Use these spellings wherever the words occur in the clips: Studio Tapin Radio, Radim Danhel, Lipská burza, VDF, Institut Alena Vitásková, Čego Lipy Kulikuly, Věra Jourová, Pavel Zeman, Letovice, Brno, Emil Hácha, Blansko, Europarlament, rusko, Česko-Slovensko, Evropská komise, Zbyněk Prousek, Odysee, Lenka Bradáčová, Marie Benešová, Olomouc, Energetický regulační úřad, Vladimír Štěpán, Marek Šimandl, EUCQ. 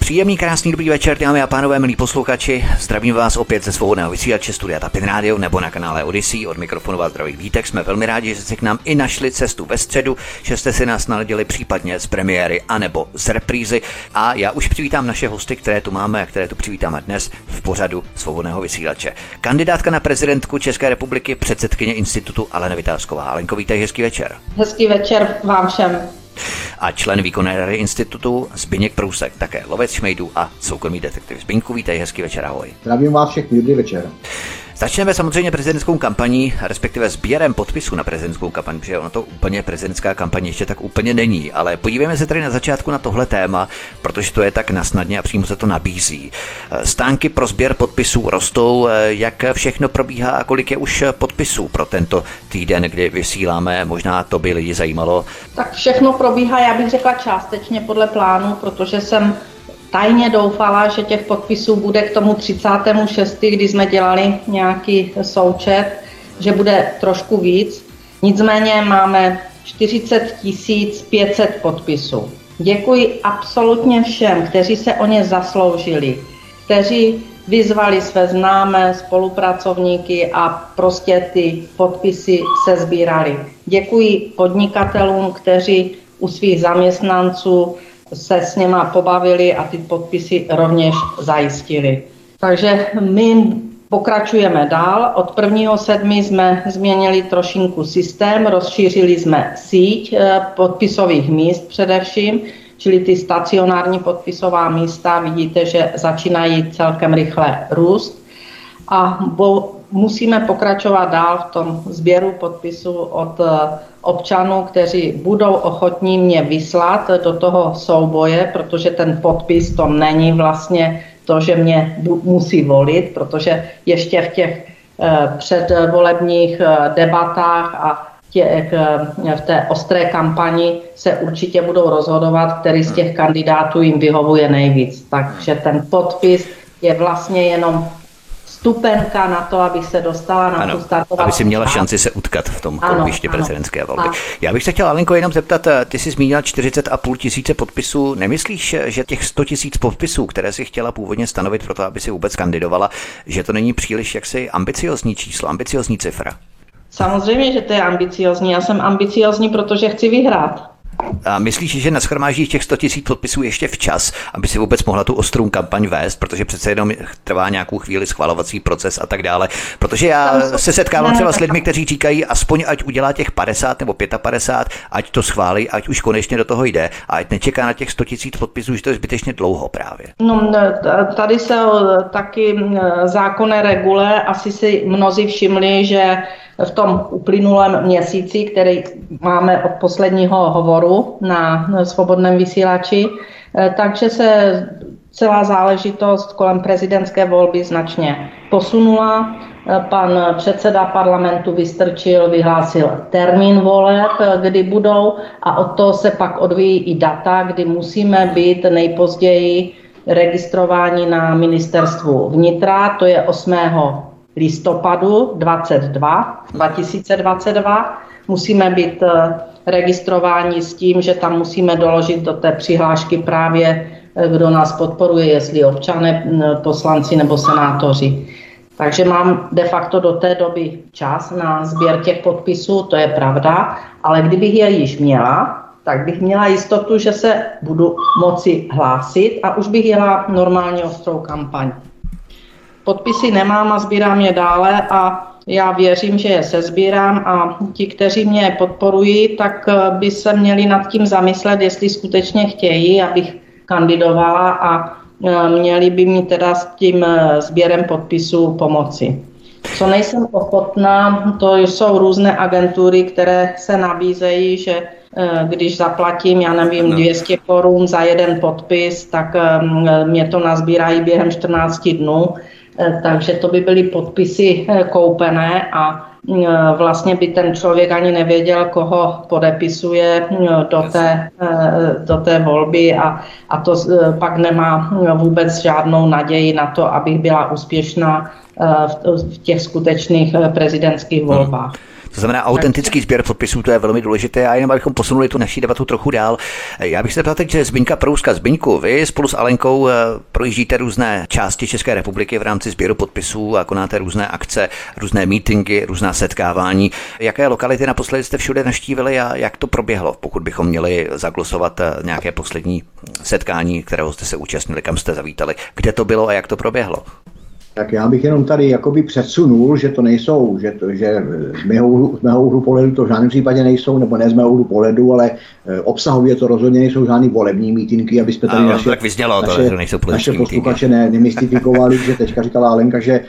Příjemný, krásný, dobrý večer, dámy a pánové, milí posluchači. Zdravím vás opět ze Svobodného vysílače Studia Tapin Radio nebo na kanále Odysee. Od mikrofonu vás zdraví Vítek. Jsme velmi rádi, že jste k nám i našli cestu ve středu, že jste si nás naladili případně z premiéry anebo z reprízy. A já už přivítám naše hosty, které tu máme a které tu přivítáme dnes v pořadu Svobodného vysílače. Kandidátka na prezidentku České republiky, předsedkyně Institutu Alena Vitásková. Alenko, vítej, hezký večer. Hezký večer vám všem. A člen výkonné rady institutu Zbyněk Prousek, také lovec šmejdů a soukromý detektiv. Zbyňku, vítej, hezký večer, ahoj. Zdravím vás všechny, dobrý večer. Začneme samozřejmě prezidentskou kampaní, respektive sběrem podpisů na prezidentskou kampaň, protože ono to úplně prezidentská kampaň ještě tak úplně není, ale podívejme se tady na začátku na tohle téma, protože to je tak nasnadně a přímo se to nabízí. Stánky pro sběr podpisů rostou, jak všechno probíhá a kolik je už podpisů pro tento týden, kdy vysíláme, možná to by lidi zajímalo. Tak všechno probíhá, já bych řekla částečně podle plánu, protože jsem tajně doufala, že těch podpisů bude k tomu 36., kdy jsme dělali nějaký součet, že bude trošku víc. Nicméně máme 40 500 podpisů. Děkuji absolutně všem, kteří se o ně zasloužili, kteří vyzvali své známé spolupracovníky a prostě ty podpisy se sbírali. Děkuji podnikatelům, kteří u svých zaměstnanců se s něma pobavili a ty podpisy rovněž zajistili. Takže my pokračujeme dál. Od 1.7. jsme změnili trošinku systém, rozšířili jsme síť podpisových míst především, čili ty stacionární podpisová místa, vidíte, že začínají celkem rychle růst a musíme pokračovat dál v tom sběru podpisů od občanů, kteří budou ochotní mě vyslat do toho souboje, protože ten podpis to není vlastně to, že mě musí volit, protože ještě v těch předvolebních debatách a v té ostré kampani se určitě budou rozhodovat, který z těch kandidátů jim vyhovuje nejvíc. Takže ten podpis je vlastně jenom stupenka na to, aby se dostala na tu startovou. Aby si měla šanci se utkat v tom kolbiště prezidentské volby. Ano. Já bych se chtěla, Alenko, jenom zeptat, ty jsi zmínila 40 500 podpisů. Nemyslíš, že těch 100 000 podpisů, které si chtěla původně stanovit pro to, aby si vůbec kandidovala, že to není příliš jaksi ambiciozní číslo, ambiciozní cifra? Samozřejmě, že to je ambiciozní. Já jsem ambiciozní, protože chci vyhrát. A myslíš, že nashromáždíš těch 100 000 podpisů ještě včas, aby si vůbec mohla tu ostrou kampaň vést, protože přece jenom trvá nějakou chvíli schvalovací proces a tak dále. Protože já se setkávám třeba s lidmi, kteří říkají, aspoň ať udělá těch 50 nebo 55, ať to schválí, ať už konečně do toho jde a ať nečeká na těch 100 000 podpisů, že to je zbytečně dlouho právě. No, tady se taky zákonné regule, asi si mnozí všimli, že v tom uplynulém měsíci, který máme od posledního hovoru na Svobodném vysílači, takže se celá záležitost kolem prezidentské volby značně posunula. Pan předseda parlamentu vyhlásil termín voleb, kdy budou, a od toho se pak odvíjí i data, kdy musíme být nejpozději registrováni na ministerstvu vnitra, to je 8. listopadu 2022. Musíme být registrováni s tím, že tam musíme doložit do té přihlášky právě, kdo nás podporuje, jestli občané, poslanci nebo senátoři. Takže mám de facto do té doby čas na sběr těch podpisů, to je pravda, ale kdybych je již měla, tak bych měla jistotu, že se budu moci hlásit a už bych jela normálně ostrou kampaň. Podpisy nemám a sbírám je dále a já věřím, že je sesbírám a ti, kteří mě podporují, tak by se měli nad tím zamyslet, jestli skutečně chtějí, abych kandidovala a měli by mi teda s tím sběrem podpisů pomoci. Co nejsem ochotná, to jsou různé agentury, které se nabízejí, že když zaplatím, já nevím, 200 korun za jeden podpis, tak mě to nazbírají během 14 dnů. takže to by byly podpisy koupené a vlastně by ten člověk ani nevěděl, koho podepisuje do té volby a to pak nemá vůbec žádnou naději na to, aby byla úspěšná v těch skutečných prezidentských volbách. To znamená autentický sběr podpisů, to je velmi důležité. A jenom abychom posunuli tu naší debatu trochu dál. Já bych se ptal teď Zbyňka Prouska. Zbyňku, vy spolu s Alenkou projíždíte různé části České republiky v rámci sběru podpisů a konáte různé akce, různé mítinky, různá setkávání. Jaké lokality naposledy jste všude navštívili a jak to proběhlo, pokud bychom měli zaglosovat nějaké poslední setkání, kterého jste se účastnili, kam jste zavítali, kde to bylo a jak to proběhlo? Tak já bych jenom tady jakoby předsunul, že to nejsou, že z mého úhlu pohledu to v žádném případě nejsou, nebo ne z mého úhlu pohledu, ale obsahově to rozhodně nejsou žádný volební mítinky, abyste tady naše posluchače nemystifikovali, že teďka říkala Alenka, že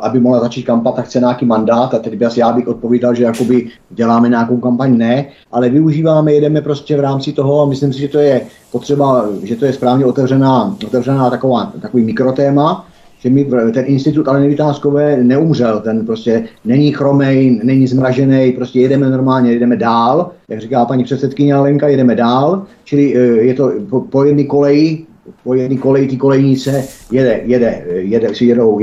aby mohla začít kampat, tak chce nějaký mandát a teď by asi já bych odpovídal, že jakoby děláme nějakou kampaň, ne, ale využíváme, jedeme prostě v rámci toho a myslím si, že to je potřeba, že to je správně otevřená takový mikrotéma. Ten institut Aleny Vitáskové neumřel, ten prostě není chromej, není zmražený, prostě jedeme normálně, jedeme dál, jak říká paní předsedkyně Alenka, jedeme dál, čili je to po jedné koleji ty kolejnice jedou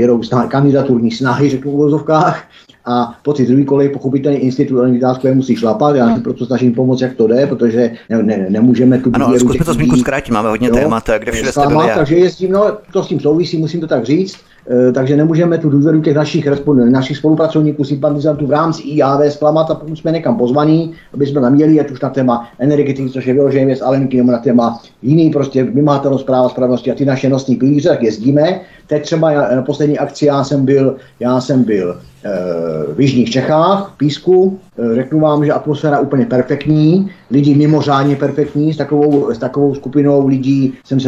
kandidaturní snahy, řeknu v uvozovkách, a po ty druhé koleji pochopitelně institut Aleny Vitáskové musí šlapat, já proto snažím pomoct, jak to jde, protože nemůžeme tu ano, zkusme to Zbyňku zkrátit, máme hodně témat, kde všude jste byli. Takže je s tím, to s tím souvisí, musím to tak říct, takže nemůžeme tu důvěru těch našich spolupracovníků, sympatizantů v rámci IAV zklamat a pokud jsme někam pozvaní, aby jsme tam jeli, ať už na téma energetiky, což je vyložené věc Alenky, nebo na téma jiný prostě vymahatelnost práva spravedlnosti a ty naše nosní pilíře, tak jezdíme. Teď třeba na poslední akci já jsem byl v jižních Čechách, v Písku. Řeknu vám, že atmosféra úplně perfektní, lidi mimořádně perfektní, s takovou skupinou lidí jsem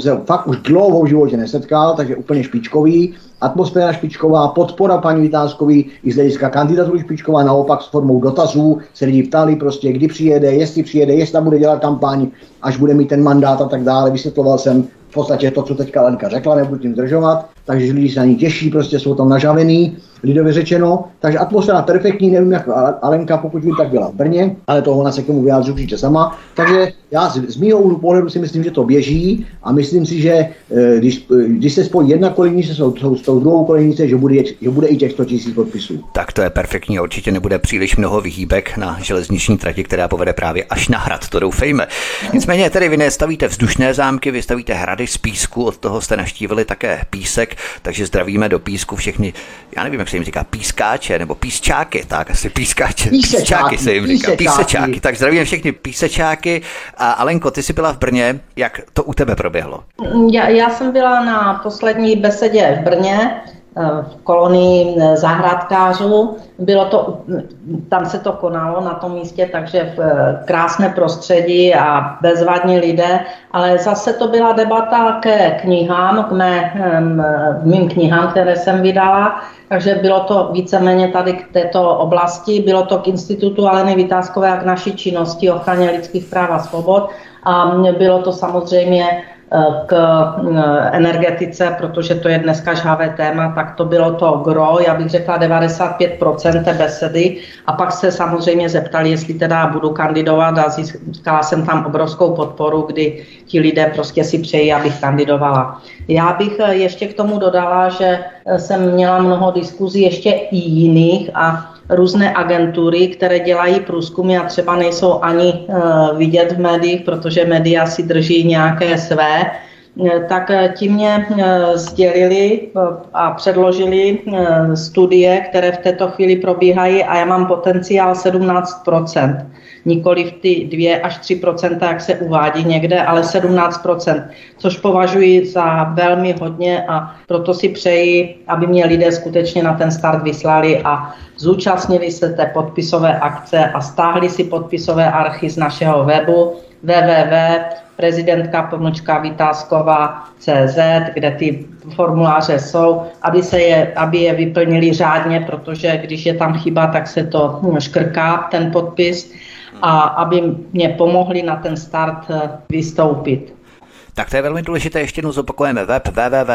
se fakt už dlouho v životě nesetkal, takže úplně špičkový. Atmosféra špičková, podpora paní Vitáskový i z hlediska kandidatury špičková, naopak s formou dotazů se lidi ptali prostě, kdy přijede, jestli tam bude dělat kampaň, až bude mít ten mandát a tak dále. Vysvětloval jsem v podstatě to, co teďka Lenka řekla, nebudu tím zdržovat, takže lidi se na ní těší, prostě jsou tam nažavený, lidově řečeno, takže atmosféra perfektní, nevím jak Alenka, pokud vím, tak byla v Brně, ale toho ona se k tomu vyjádří určitě sama, takže já z mýho úhlu pohledu si myslím, že to běží a myslím si, že když se spojí jedna kolejnice s tou druhou kolejnice, že bude i těch 100 000 podpisů. Tak to je perfektní, určitě nebude příliš mnoho vyhýbek na železniční trati, která povede právě až na hrad, to doufejme. Nicméně tedy vy nestavíte vzdušné zámky, vy stavíte hrady z písku, od toho jste navštívili také Písek, takže zdravíme do Písku všechny, já nevím, jak se jim říká, pískáče nebo písčáky, tak asi písečáky se jim říká, písečáky, tak zdravíme všechny písečáky. A Alenko, ty jsi byla v Brně, jak to u tebe proběhlo? Já jsem byla na poslední besedě v Brně, v kolonii zahrádkářů. Tam se to konalo na tom místě, takže v krásné prostředí a bezvadní lidé, ale zase to byla debata ke knihám, k mým knihám, které jsem vydala, takže bylo to víceméně tady k této oblasti, bylo to k institutu Aleny Vitáskové a k naší činnosti ochraně lidských práv a svobod a bylo to samozřejmě k energetice, protože to je dneska žhavé téma, tak to bylo to gro, já bych řekla 95% té besedy a pak se samozřejmě zeptali, jestli teda budu kandidovat a získala jsem tam obrovskou podporu, kdy ti lidé prostě si přejí, abych kandidovala. Já bych ještě k tomu dodala, že jsem měla mnoho diskuzí ještě i jiných a různé agentury, které dělají průzkumy a třeba nejsou ani vidět v médiích, protože média si drží nějaké své, tak ti mě sdělili a předložili studie, které v této chvíli probíhají a já mám potenciál 17%. Nikoliv ty 2 až 3%, jak se uvádí někde, ale 17%, což považuji za velmi hodně a proto si přeji, aby mě lidé skutečně na ten start vyslali a zúčastnili se té podpisové akce a stáhli si podpisové archy z našeho webu www.prezidentka-vitáskova.cz, kde ty formuláře jsou, aby je vyplnili řádně, protože když je tam chyba, tak se to škrká, ten podpis, a aby mě pomohli na ten start vystoupit. Tak to je velmi důležité, ještě jednou zopakujeme web www.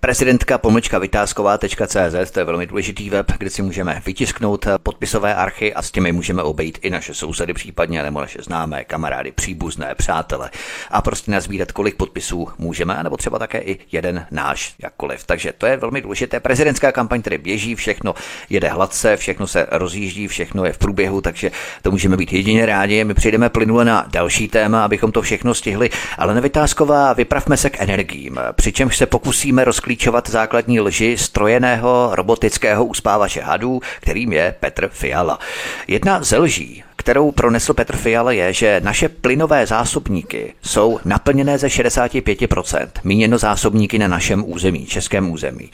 prezidentka-vitásková.cz, to je velmi důležitý web, kde si můžeme vytisknout podpisové archy a s těmi můžeme obejít i naše sousedy případně, nebo naše známé, kamarády, příbuzné, přátele. A prostě nazbírat, kolik podpisů můžeme, nebo třeba také i jeden náš, jakkoliv. Takže to je velmi důležité. Prezidentská kampaň tedy běží, všechno jede hladce, všechno se rozjíždí, všechno je v průběhu, takže to můžeme být jedině rádi. My přejdeme plynule na další téma, abychom to všechno stihli. Alena Vitásková, vypravme se k energiím, přičemž se pokusíme rozklíčovat základní lži strojeného robotického uspávače hadů, kterým je Petr Fiala. Jedna ze lží, kterou pronesl Petr Fiala, je, že naše plynové zásobníky jsou naplněné ze 65%, míněno zásobníky na našem území, českém území.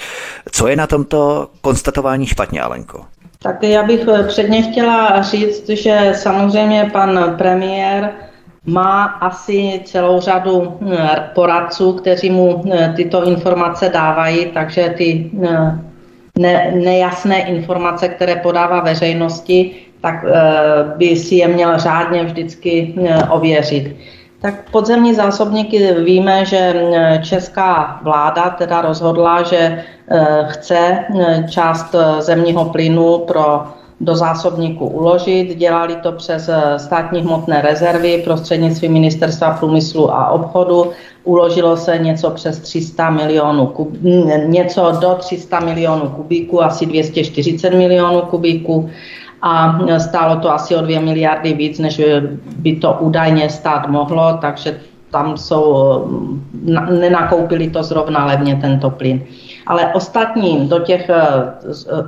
Co je na tomto konstatování špatně, Alenko? Tak já bych předně chtěla říct, že samozřejmě pan premiér má asi celou řadu poradců, kteří mu tyto informace dávají, takže ty nejasné informace, které podává veřejnosti, tak by si je měl řádně vždycky ověřit. Tak podzemní zásobníky víme, že česká vláda teda rozhodla, že chce část zemního plynu do zásobníku uložit. Dělali to přes státní hmotné rezervy prostřednictvím Ministerstva průmyslu a obchodu. Uložilo se něco přes 300 milionů kubíků, něco do 300 milionů kubíků, asi 240 milionů kubíků. A stálo to asi o 2 miliardy víc, než by to údajně stát mohlo, takže tam nenakoupili to zrovna levně tento plyn. Ale ostatní do těch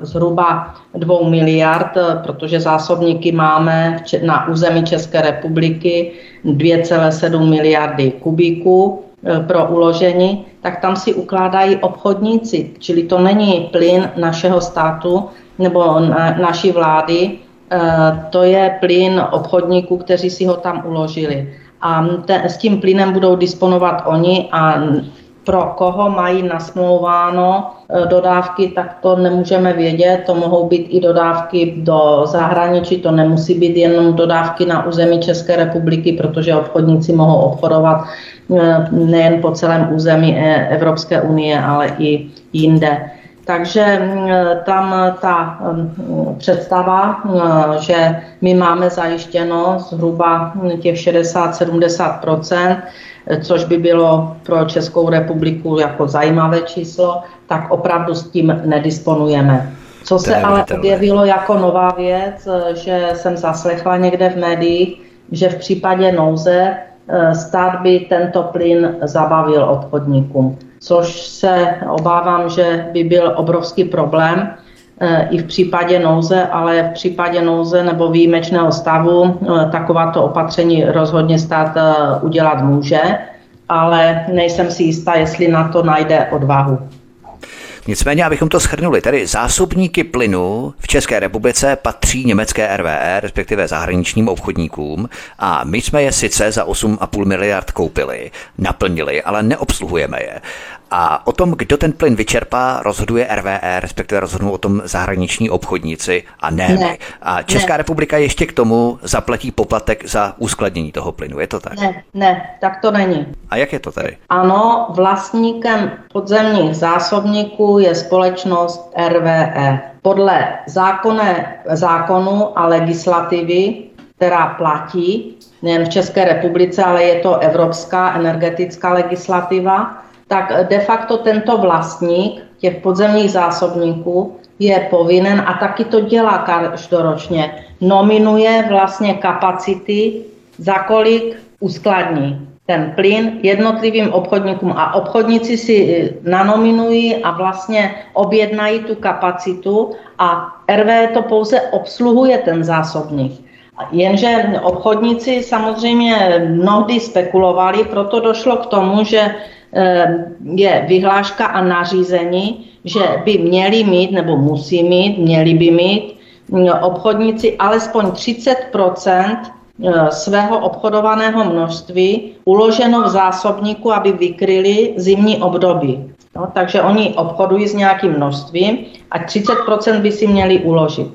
zhruba 2 miliard, protože zásobníky máme na území České republiky 2,7 miliardy kubíků pro uložení, tak tam si ukládají obchodníci, čili to není plyn našeho státu nebo naší vlády, to je plyn obchodníků, kteří si ho tam uložili. A s tím plynem budou disponovat oni a pro koho mají nasmlouváno dodávky, tak to nemůžeme vědět. To mohou být i dodávky do zahraničí, to nemusí být jenom dodávky na území České republiky, protože obchodníci mohou obchodovat nejen po celém území Evropské unie, ale i jinde. Takže tam ta představa, že my máme zajištěno zhruba těch 60-70%, což by bylo pro Českou republiku jako zajímavé číslo, tak opravdu s tím nedisponujeme. Co se ale objevilo jako nová věc, že jsem zaslechla někde v médiích, že v případě nouze stát by tento plyn zabavil obchodníkům, což se obávám, že by byl obrovský problém i v případě nouze, ale v případě nouze nebo výjimečného stavu takováto opatření rozhodně stát udělat může, ale nejsem si jistá, jestli na to najde odvahu. Nicméně, abychom to shrnuli, tedy zásobníky plynu v České republice patří německé RWE, respektive zahraničním obchodníkům, a my jsme je sice za 8,5 miliard koupili, naplnili, ale neobsluhujeme je. A o tom, kdo ten plyn vyčerpá, rozhoduje RWE, respektive rozhodnou o tom zahraniční obchodníci a ne. A Česká republika ještě k tomu zaplatí poplatek za uskladnění toho plynu, je to tak? Ne, tak to není. A jak je to tady? Ano, vlastníkem podzemních zásobníků je společnost RWE. Podle zákonu a legislativy, která platí nejen v České republice, ale je to evropská energetická legislativa, tak de facto tento vlastník těch podzemních zásobníků je povinen, a taky to dělá každoročně, nominuje vlastně kapacity, za kolik uskladní ten plyn jednotlivým obchodníkům. A obchodníci si nanominují a vlastně objednají tu kapacitu a RWE to pouze obsluhuje ten zásobník. Jenže obchodníci samozřejmě mnohdy spekulovali, proto došlo k tomu, že je vyhláška a nařízení, že by měli mít nebo měli by mít obchodníci alespoň 30% svého obchodovaného množství uloženo v zásobníku, aby vykryli zimní období. No, takže oni obchodují s nějakým množstvím a 30% by si měli uložit.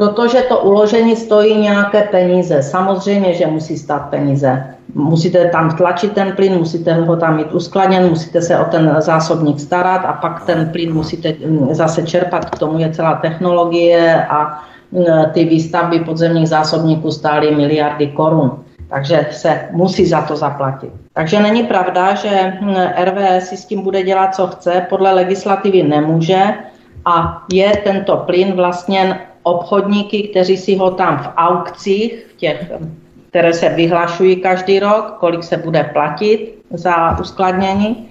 protože to uložení stojí nějaké peníze. Samozřejmě, že musí stát peníze. Musíte tam tlačit ten plyn, musíte ho tam mít uskladněn, musíte se o ten zásobník starat a pak ten plyn musíte zase čerpat. K tomu je celá technologie a ty výstavby podzemních zásobníků stály miliardy korun. Takže se musí za to zaplatit. Takže není pravda, že RWE si s tím bude dělat, co chce, podle legislativy nemůže a je tento plyn vlastně obchodníky, kteří si ho tam v aukcích, které se vyhlašují každý rok, kolik se bude platit za uskladnění,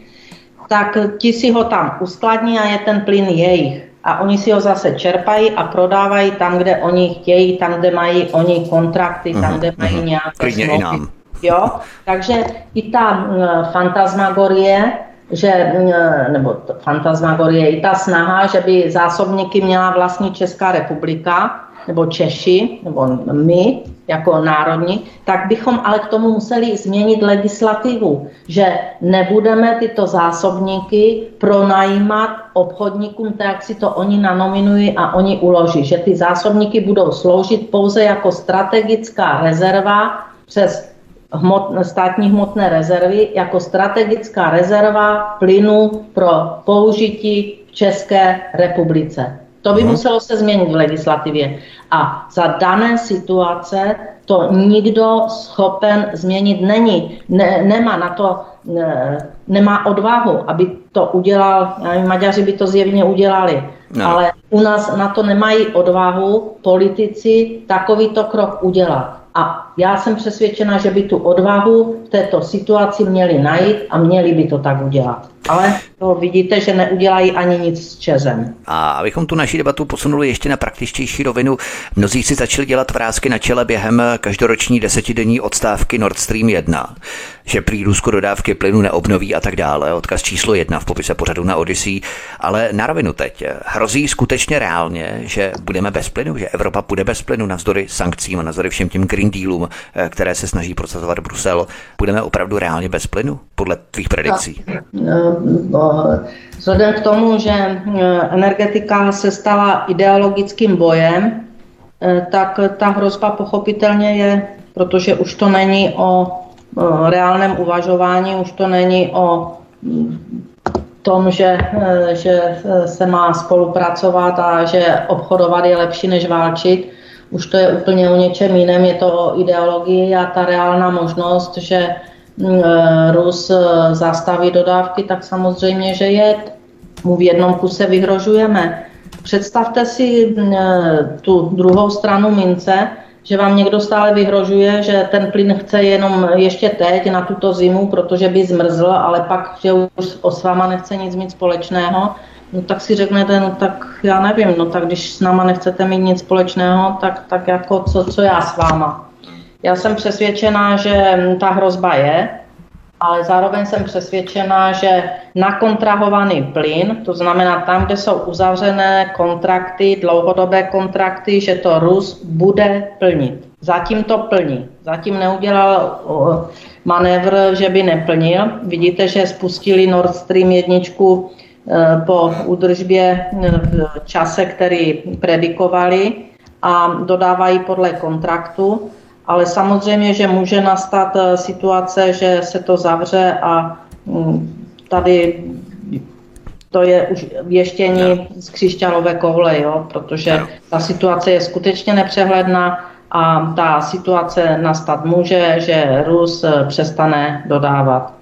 tak ti si ho tam uskladní a je ten plyn jejich. A oni si ho zase čerpají a prodávají tam, kde oni chtějí, tam, kde mají oni kontrakty, tam, kde mají nějaké smlouvy. Jo? Takže i ta fantasmagorie, i ta snaha, že by zásobníky měla vlastní Česká republika, nebo Češi, nebo my, jako národní, tak bychom ale k tomu museli změnit legislativu, že nebudeme tyto zásobníky pronajímat obchodníkům, tak si to oni nanominují a oni uloží, že ty zásobníky budou sloužit pouze jako strategická rezerva přes státní hmotné rezervy, jako strategická rezerva plynu pro použití v České republice. To by muselo se změnit v legislativě. A za dané situace to nikdo schopen změnit není. Nemá odvahu, aby to udělal, Maďaři by to zjevně udělali, ale u nás na to nemají odvahu politici takovýto krok udělat. A já jsem přesvědčena, že by tu odvahu v této situaci měli najít a měli by to tak udělat. Ale to vidíte, že neudělají ani nic s ČEZem. A abychom tu naši debatu posunuli ještě na praktičtější rovinu, mnozí si začali dělat vrásky na čele během každoroční 10denní odstávky Nord Stream 1, že prý Rusko dodávky plynu neobnoví a tak dále. Odkaz číslo 1 v popise pořadu na Odysee. Ale na rovinu teď. Hrozí skutečně reálně, že budeme bez plynu, že Evropa půjde bez plynu navzdory sankcím a navzdory všem těm Green Dealům, které se snaží procesovat Brusel. Budeme opravdu reálně bez plynu podle tvých predikcí? Vzhledem k tomu, že energetika se stala ideologickým bojem, tak ta hrozba pochopitelně je, protože už to není o reálném uvažování, už to není o tom, že se má spolupracovat a že obchodovat je lepší než válčit. Už to je úplně o něčem jiném, je to o ideologii a ta reálná možnost, že Rus zastaví dodávky, tak samozřejmě, že je. Mu v jednom kuse vyhrožujeme. Představte si tu druhou stranu mince, že vám někdo stále vyhrožuje, že ten plyn chce jenom ještě teď na tuto zimu, protože by zmrzl, ale pak, že už s váma nechce nic mít společného, no tak si řeknete, no tak já nevím, no tak když s náma nechcete mít nic společného, tak jako co já s váma. Já jsem přesvědčená, že ta hrozba je, ale zároveň jsem přesvědčená, že nakontrahovaný plyn, to znamená tam, kde jsou uzavřené kontrakty, dlouhodobé kontrakty, že to Rus bude plnit. Zatím to plní. Zatím neudělal manévr, že by neplnil. Vidíte, že spustili Nord Stream 1 po údržbě v čase, který predikovali a dodávají podle kontraktu. Ale samozřejmě, že může nastat situace, že se to zavře a tady to je už věštění z křišťálové koule, jo? Protože ta situace je skutečně nepřehledná a ta situace nastat může, že Rus přestane dodávat.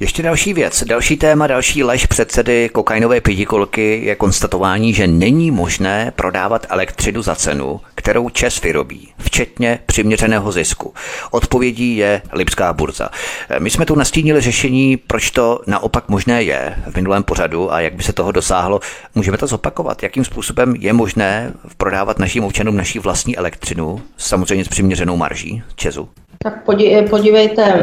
Ještě další věc, další téma, další lež předsedy kokainové pětikolky je konstatování, že není možné prodávat elektřinu za cenu, kterou ČEZ vyrobí, včetně přiměřeného zisku. Odpovědí je Lipská burza. My jsme tu nastínili řešení, proč to naopak možné je v minulém pořadu a jak by se toho dosáhlo. Můžeme to zopakovat, jakým způsobem je možné prodávat našim občanům naší vlastní elektřinu, samozřejmě s přiměřenou marží ČEZu. Tak podívejte,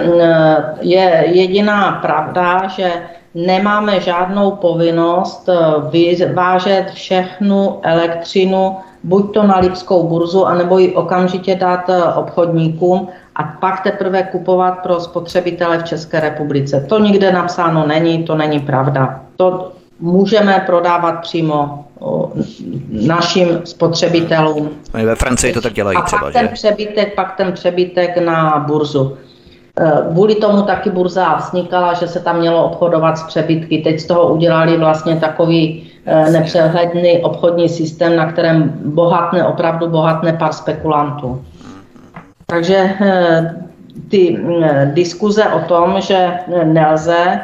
je jediná pravda, že nemáme žádnou povinnost vyvážet všechnu elektřinu, buď to na Lipskou burzu, anebo ji okamžitě dát obchodníkům a pak teprve kupovat pro spotřebitele v České republice. To nikde napsáno není, to není pravda. To můžeme prodávat přímo našim spotřebitelům. Ve Francii to tak dělají třeba, že? Pak ten přebytek na burzu. Kvůli tomu taky burza vznikala, že se tam mělo obchodovat s přebytky. Teď z toho udělali vlastně takový nepřehledný obchodní systém, na kterém opravdu bohatne pár spekulantů. Takže ty diskuze o tom, že nelze,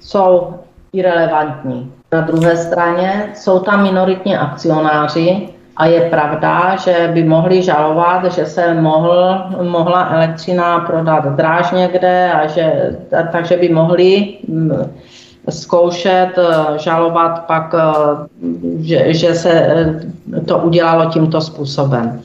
jsou irelevantní. Na druhé straně jsou tam minoritní akcionáři a je pravda, že by mohli žalovat, že se mohla elektřina prodat dráž někde, takže by mohli zkoušet žalovat pak, že se to udělalo tímto způsobem.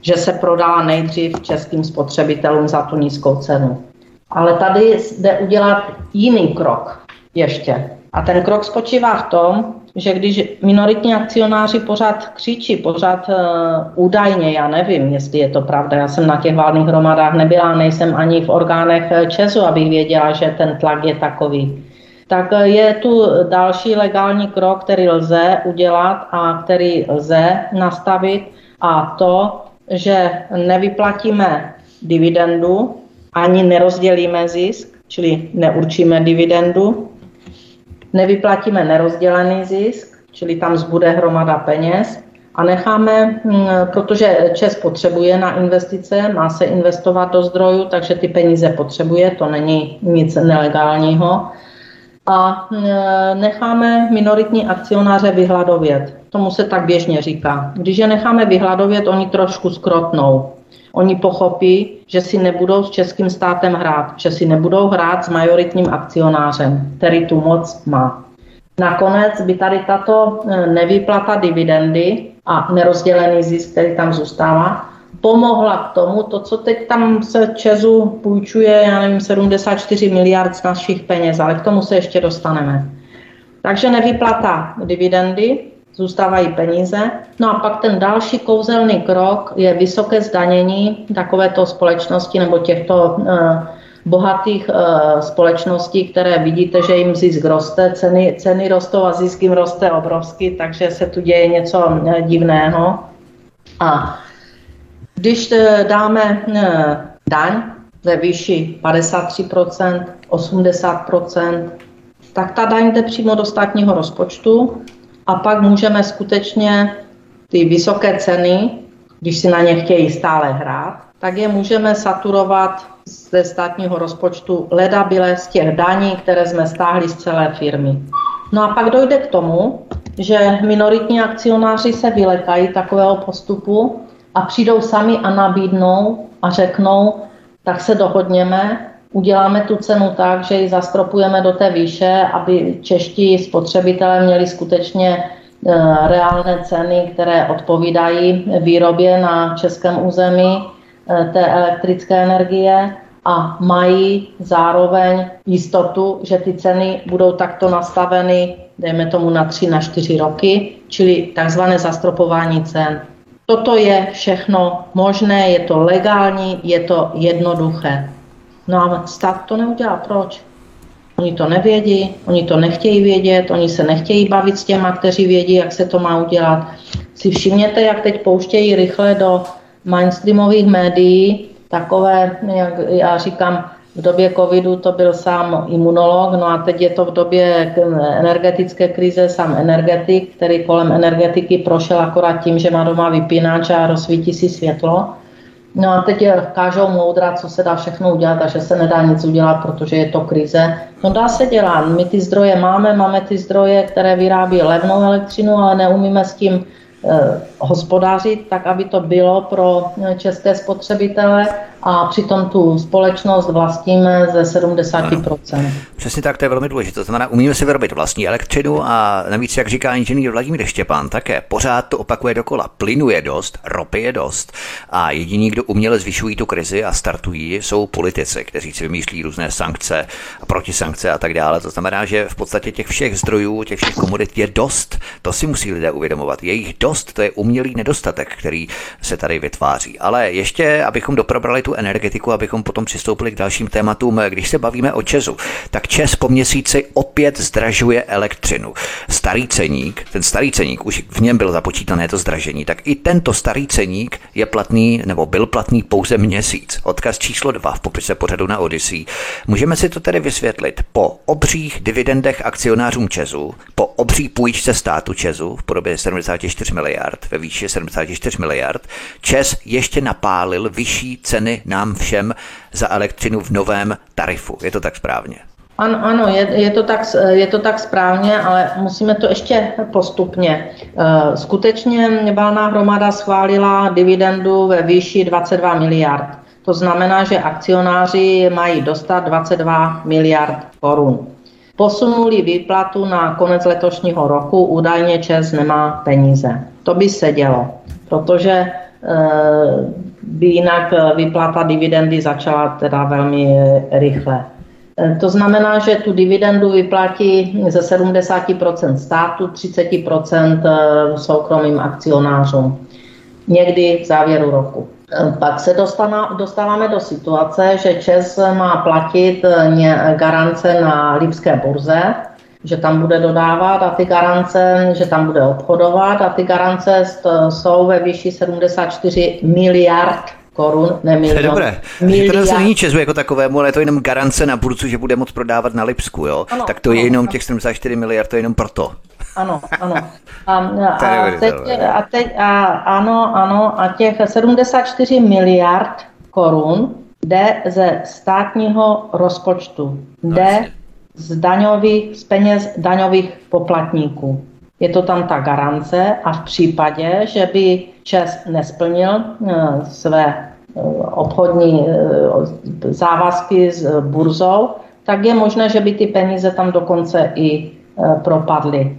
Že se prodala nejdřív českým spotřebitelům za tu nízkou cenu. Ale tady jde udělat jiný krok ještě. A ten krok spočívá v tom, že když minoritní akcionáři pořád křičí, údajně, já nevím, jestli je to pravda, já jsem na těch valných hromadách nebyla, nejsem ani v orgánech ČEZu, abych věděla, že ten tlak je takový. Tak je tu další legální krok, který lze udělat a který lze nastavit, a to, že nevyplatíme dividendu, ani nerozdělíme zisk, čili neurčíme dividendu, nevyplatíme nerozdělený zisk, čili tam zbude hromada peněz a necháme, protože ČEZ potřebuje na investice, má se investovat do zdrojů, takže ty peníze potřebuje, to není nic nelegálního. A necháme minoritní akcionáře vyhladovět. Tomu se tak běžně říká. Když je necháme vyhladovět, oni trošku skrotnou. Oni pochopí, že si nebudou s českým státem hrát, že si nebudou hrát s majoritním akcionářem, který tu moc má. Nakonec by tady tato nevyplata dividendy a nerozdělený zisk, který tam zůstává, pomohla k tomu, to, co teď tam se ČEZu půjčuje, já nevím, 74 miliard z našich peněz, ale k tomu se ještě dostaneme. Takže nevyplata dividendy, zůstávají peníze. No a pak ten další kouzelný krok je vysoké zdanění takovéto společnosti nebo těchto bohatých společností, které vidíte, že jim zisk roste, ceny rostou a zisk jim roste obrovsky, takže se tu děje něco divného. A když dáme daň ve výši 53%, 80%, tak ta daň jde přímo do státního rozpočtu a pak můžeme skutečně ty vysoké ceny, když si na ně chtějí stále hrát, tak je můžeme saturovat ze státního rozpočtu ledabyle z těch daní, které jsme stáhli z celé firmy. No a pak dojde k tomu, že minoritní akcionáři se vylekají takového postupu a přijdou sami a nabídnou a řeknou, tak se dohodněme, uděláme tu cenu tak, že ji zastropujeme do té výše, aby čeští spotřebitelé měli skutečně reálné ceny, které odpovídají výrobě na českém území té elektrické energie a mají zároveň jistotu, že ty ceny budou takto nastaveny, dejme tomu na 3-4 roky, čili takzvané zastropování cen. Toto je všechno možné, je to legální, je to jednoduché. No a stát to neudělá. Proč? Oni to nevědí, oni to nechtějí vědět, oni se nechtějí bavit s těma, kteří vědí, jak se to má udělat. Si všimněte, jak teď pouštějí rychle do mainstreamových médií takové, jak já říkám, v době covidu to byl sám imunolog, no a teď je to v době energetické krize sám energetik, který kolem energetiky prošel akorát tím, že má doma vypínač a rozsvítí si světlo. No a teď kážou moudra, co se dá všechno udělat a že se nedá nic udělat, protože je to krize. No dá se dělat, my ty zdroje máme ty zdroje, které vyrábí levnou elektřinu, ale neumíme s tím hospodařit, tak aby to bylo pro české spotřebitele a přitom tu společnost vlastníme ze 70%. Ano. Přesně tak, to je velmi důležité. To znamená, umíme si vyrobit vlastní elektřinu a navíc, jak říká inženýr Vladimír Štěpán, také pořád to opakuje dokola. Plynu je dost, ropy je dost a jediní, kdo uměle zvyšují tu krizi a startují, jsou politici, kteří si vymýšlí různé sankce, protisankce a tak dále. To znamená, že v podstatě těch všech zdrojů, těch všech komodit je dost. To si musí lidé uvědomovat. Je jich dost, to je umělý nedostatek, který se tady vytváří. Ale ještě, abychom doprobrali tu tu energetiku, abychom potom přistoupili k dalším tématům. Když se bavíme o ČEZu, tak ČEZ po měsíci opět zdražuje elektřinu. Ten starý ceník, už v něm bylo započítané to zdražení, tak i tento starý ceník je platný, nebo byl platný pouze měsíc. Odkaz číslo 2 v popise pořadu na Odysee. Můžeme si to tedy vysvětlit po obřích dividendech akcionářům ČEZu, po obří půjčce státu ČEZu v podobě 74 miliard, ve výši 74 miliard, ČEZ ještě napálil vyšší ceny nám všem za elektřinu v novém tarifu. Je to tak správně? Ano, je to tak správně, ale musíme to ještě postupně. Skutečně valná hromada schválila dividendu ve výši 22 miliard. To znamená, že akcionáři mají dostat 22 miliard korun. Posunuli výplatu na konec letošního roku, údajně ČEZ nemá peníze. To by se dělo, protože by jinak výplata dividendy začala teda velmi rychle. To znamená, že tu dividendu vyplatí ze 70% státu, 30% soukromým akcionářům. Někdy v závěru roku. Pak se dostáváme do situace, že ČEZ má platit garance na Lipské burze, že tam bude dodávat a ty garance, že tam bude obchodovat a ty garance jsou ve výši 74 miliard korun, ne milion. To je dobré. Miliard. To se není ČEZu jako takovému, ale je to jenom garance na burzu, že bude moc prodávat na Lipsku, jo? Ano, tak to ano, je jenom těch 74 miliard, to je jenom proto. Ano. A těch 74 miliard korun jde ze státního rozpočtu, jde z peněz daňových poplatníků. Je to tam ta garance a v případě, že by ČEZ nesplnil své obchodní závazky s burzou, tak je možné, že by ty peníze tam dokonce i propadly.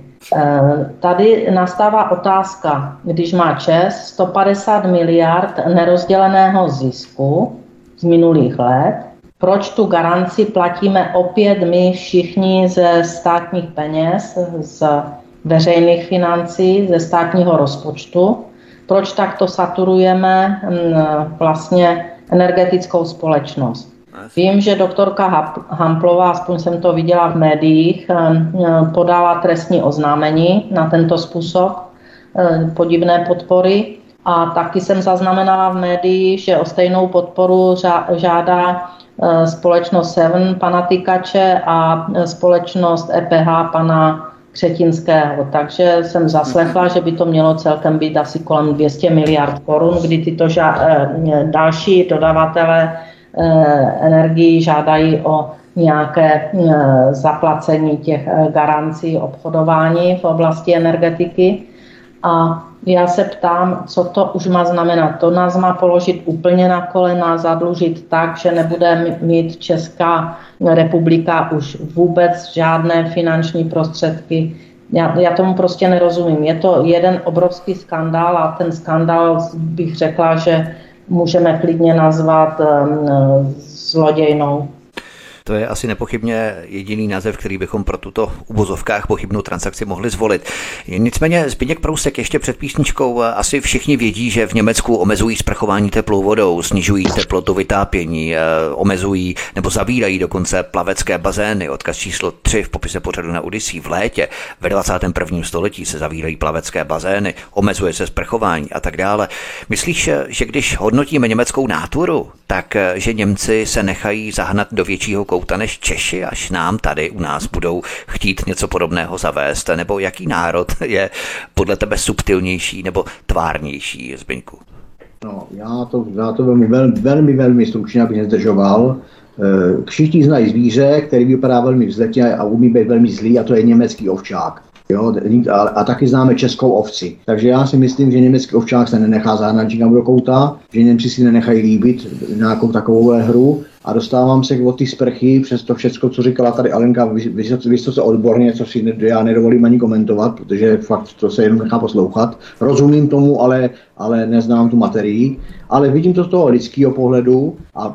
Tady nastává otázka, když má ČEZ 150 miliard nerozděleného zisku z minulých let, proč tu garanci platíme opět my všichni ze státních peněz, z veřejných financí, ze státního rozpočtu, proč takto saturujeme vlastně energetickou společnost. Vím, že doktorka Hamplová, aspoň jsem to viděla v médiích, podala trestní oznámení na tento způsob podivné podpory a taky jsem zaznamenala v médiích, že o stejnou podporu žádá společnost Seven pana Tykače a společnost EPH pana Křetinského. Takže jsem zaslechla, že by to mělo celkem být asi kolem 200 miliard korun, kdy tyto další dodavatele energii žádají o nějaké zaplacení těch garancí obchodování v oblasti energetiky. A já se ptám, co to už má znamenat. To nás má položit úplně na kolena, zadlužit tak, že nebude mít Česká republika už vůbec žádné finanční prostředky. Já tomu prostě nerozumím. Je to jeden obrovský skandál a ten skandál bych řekla, že můžeme klidně nazvat zlodějnou. To je asi nepochybně jediný název, který bychom pro tuto uvozovkách pochybnou transakci mohli zvolit. Nicméně Zbyněk Prousek ještě před písničkou, asi všichni vědí, že v Německu omezují sprchování teplou vodou, snižují teplotu vytápění, omezují nebo zavírají dokonce plavecké bazény. Odkaz číslo 3 v popise pořadu na Odysee. V létě ve 21. století se zavírají plavecké bazény, omezuje se sprchování a tak dále. Myslíš, že když hodnotíme německou náturu, tak že Němci se nechají zahnat do většího kouta než Češi, až nám tady u nás budou chtít něco podobného zavést, nebo jaký národ je podle tebe subtilnější nebo tvárnější, Zbyňku? No, já to velmi stručně, abych nezdržoval. Všichni znají zvíře, který vypadá velmi vzletně a umí být velmi zlý, a to je německý ovčák. Jo, a taky známe českou ovci. Takže já si myslím, že německý ovčák se nenechá zahrnat do kouta, že Němci si nenechají líbit nějakou takovou hru a dostávám se od té sprchy přes to všechno, co říkala tady Alenka vysoce odborně, co si já nedovolím ani komentovat, protože fakt to se jenom nechá poslouchat. Rozumím tomu, ale neznám tu materii. Ale vidím to z toho lidského pohledu a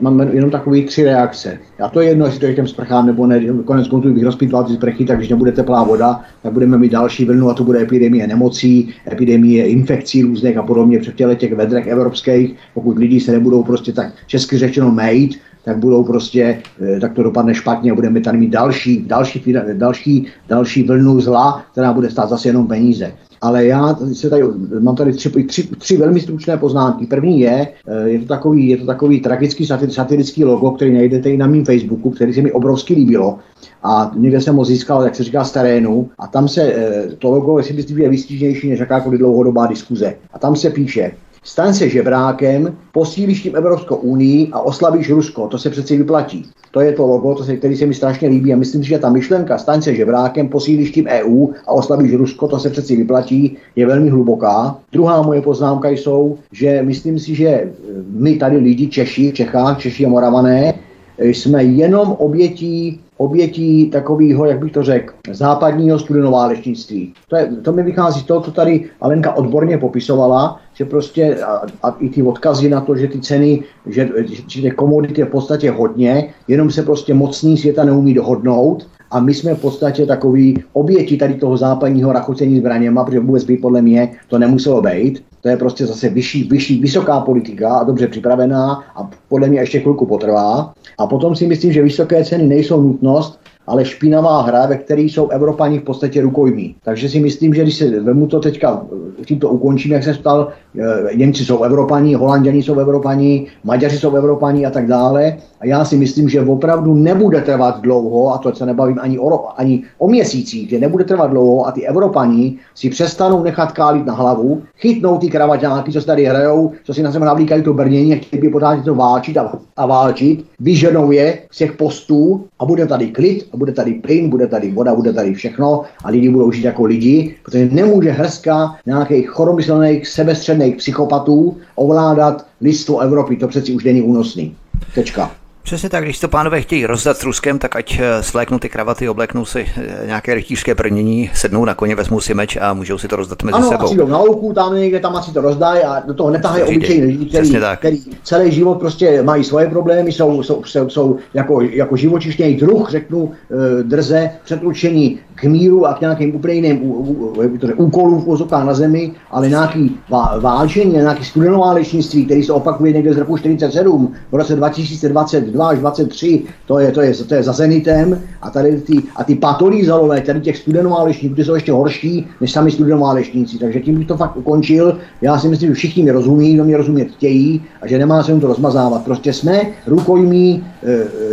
mám jenom takové 3 reakce. A to je jedno, jestli to je těm sprchám nebo ne. Konec konců bych rozpitval ty sprchy, takže když nebude teplá voda, tak budeme mít další vlnu a to bude epidemie nemocí, epidemie infekcí různých a podobně před těch vedrech evropských. Pokud lidi se nebudou prostě tak česky řečeno mejt, tak budou prostě, tak to dopadne špatně a budeme tady mít další vlnu zla, která bude stát zase jenom peníze. Ale já se tady, mám tady tři velmi stručné poznámky. První je to takový tragický satirický logo, který najdete i na mém Facebooku, který se mi obrovsky líbilo. A někde jsem ho získal, jak se říká, z terénu. A tam se to logo, jestli myslím, je výstižnější než jakákoliv dlouhodobá diskuze. A tam se píše: staň se žebrákem, posílíš tím Evropskou unii a oslabíš Rusko. To se přeci vyplatí. To je to logo, který se mi strašně líbí a myslím si, že ta myšlenka staň se žebrákem, posílíš tím EU a oslabíš Rusko, to se přeci vyplatí, je velmi hluboká. Druhá moje poznámka jsou, že myslím si, že my tady lidi Češi, Čechách, Češi a Moravané, jsme jenom obětí takového, jak bych to řekl, západního studenováleštnictví. To mi vychází z toho, co tady Alenka odborně popisovala, že prostě a i ty odkazy na to, že ty ceny, že těch komodit je v podstatě hodně, jenom se prostě mocní světa neumí dohodnout a my jsme v podstatě takový oběti tady toho západního rachotění zbraněma, protože vůbec by podle mě to nemuselo být. To je prostě zase vysoká politika a dobře připravená a podle mě ještě chvilku potrvá. A potom si myslím, že vysoké ceny nejsou nutnost, ale špinavá hra, ve které jsou Evropani v podstatě rukojmí. Takže si myslím, že když se vemu to teďka, tím to ukončím, jak jsem ptal, Němci jsou Evropani, Holanděni jsou Evropani, Maďaři jsou Evropani a tak dále. A já si myslím, že opravdu nebude trvat dlouho, a to se nebavím ani o měsících, že nebude trvat dlouho a ty Evropani si přestanou nechat kálit na hlavu, chytnou ty kravaťáky, co se tady hrajou, co si na sebe navlíkají to brnění, chtějí by pořád to válčit a válčit, vyženou je z těch postů a bude tady klid, bude tady plyn, bude tady voda, bude tady všechno a lidi budou žít jako lidi, protože nemůže hrstka nějakých choromyslných, sebestředných psychopatů ovládat lidstvo Evropy. To přeci už není únosný. Tečka. Přesně tak, když to pánové chtějí rozdat Ruskem, tak ať svléknou ty kravaty, obleknou si nějaké rytířské brnění, sednou na koně, vezmou si meč a můžou si to rozdat mezi sebou. Ano, a si jdou na louku, tam někde, tam asi to rozdají a do toho netahají obyčejní lidi, který celý život prostě mají svoje problémy, jsou jako živočišný druh, řeknu, drze, předurčení k míru a k nějakým úplným úkolům v pozokách na zemi, ale nějaký válčení, nějaký studenoválečnictví, který se opakuje někde z roku 47, v roce 2022, 23, to je za zenitem a tady ty patolízalové, tady těch studenoválečníků, ty jsou ještě horší než sami studenoválečníci, takže tím bych to fakt ukončil. Já si myslím, že všichni mě rozumí, kdo mě rozumět chtějí a že nemá se jim to rozmazávat. Prostě jsme rukojmí,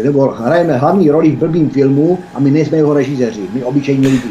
nebo hrajeme hlavní roli v blbým filmu a my nejsme jeho režiséři, my obyčejní lidi.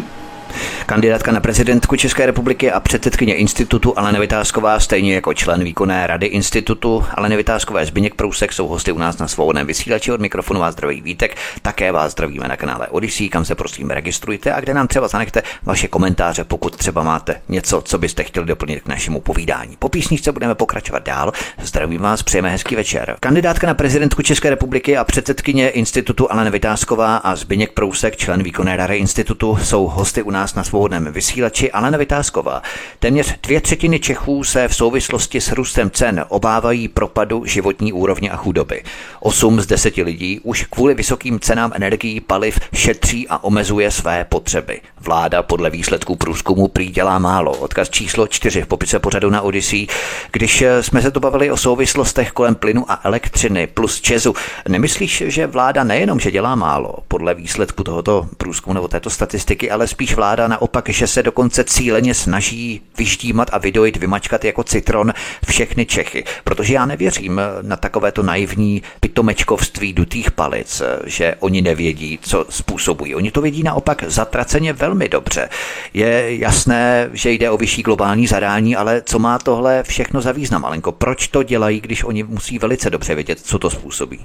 Kandidátka na prezidentku České republiky a předsedkyně institutu Alena Vitásková, stejně jako člen výkonné rady institutu Aleny Vitáskové Zbyněk Prousek, jsou hosty u nás na Svobodném vysílači. Od mikrofonu vás zdraví Vítek, také vás zdravíme na kanále Odysee, kam se prosím registrujte a kde nám třeba zanechte vaše komentáře, pokud třeba máte něco, co byste chtěli doplnit k našemu povídání. Po písničce budeme pokračovat dál. Zdravím vás, přejeme hezký večer. Kandidátka na prezidentku České republiky a předsedkyně institutu Alena Vitásková a Zbyněk Prousek, člen výkonné rady institutu, jsou hosty u nás na Svobodném vysílači. Alena Vitásková. Téměř 2/3 Čechů se v souvislosti s růstem cen obávají propadu životní úrovně a chudoby. 8 z 10 lidí už kvůli vysokým cenám energií, paliv šetří a omezuje své potřeby. Vláda podle výsledků průzkumu prý dělá málo. Odkaz číslo 4 v popise pořadu na Odysee. Když jsme se tu bavili o souvislostech kolem plynu a elektřiny plus ČEZu, nemyslíš, že vláda nejenom že dělá málo podle výsledku tohoto průzkumu nebo této statistiky, ale spíš vláda naopak, že se dokonce cíleně snaží vyždímat a vydojit, vymačkat jako citron všechny Čechy. Protože já nevěřím na takovéto naivní pitomečkovství dutých palic, že oni nevědí, co způsobují. Oni to vědí naopak zatraceně velmi dobře. Je jasné, že jde o vyšší globální zadání, ale co má tohle všechno za význam, Alenko? Proč to dělají, když oni musí velice dobře vědět, co to způsobí?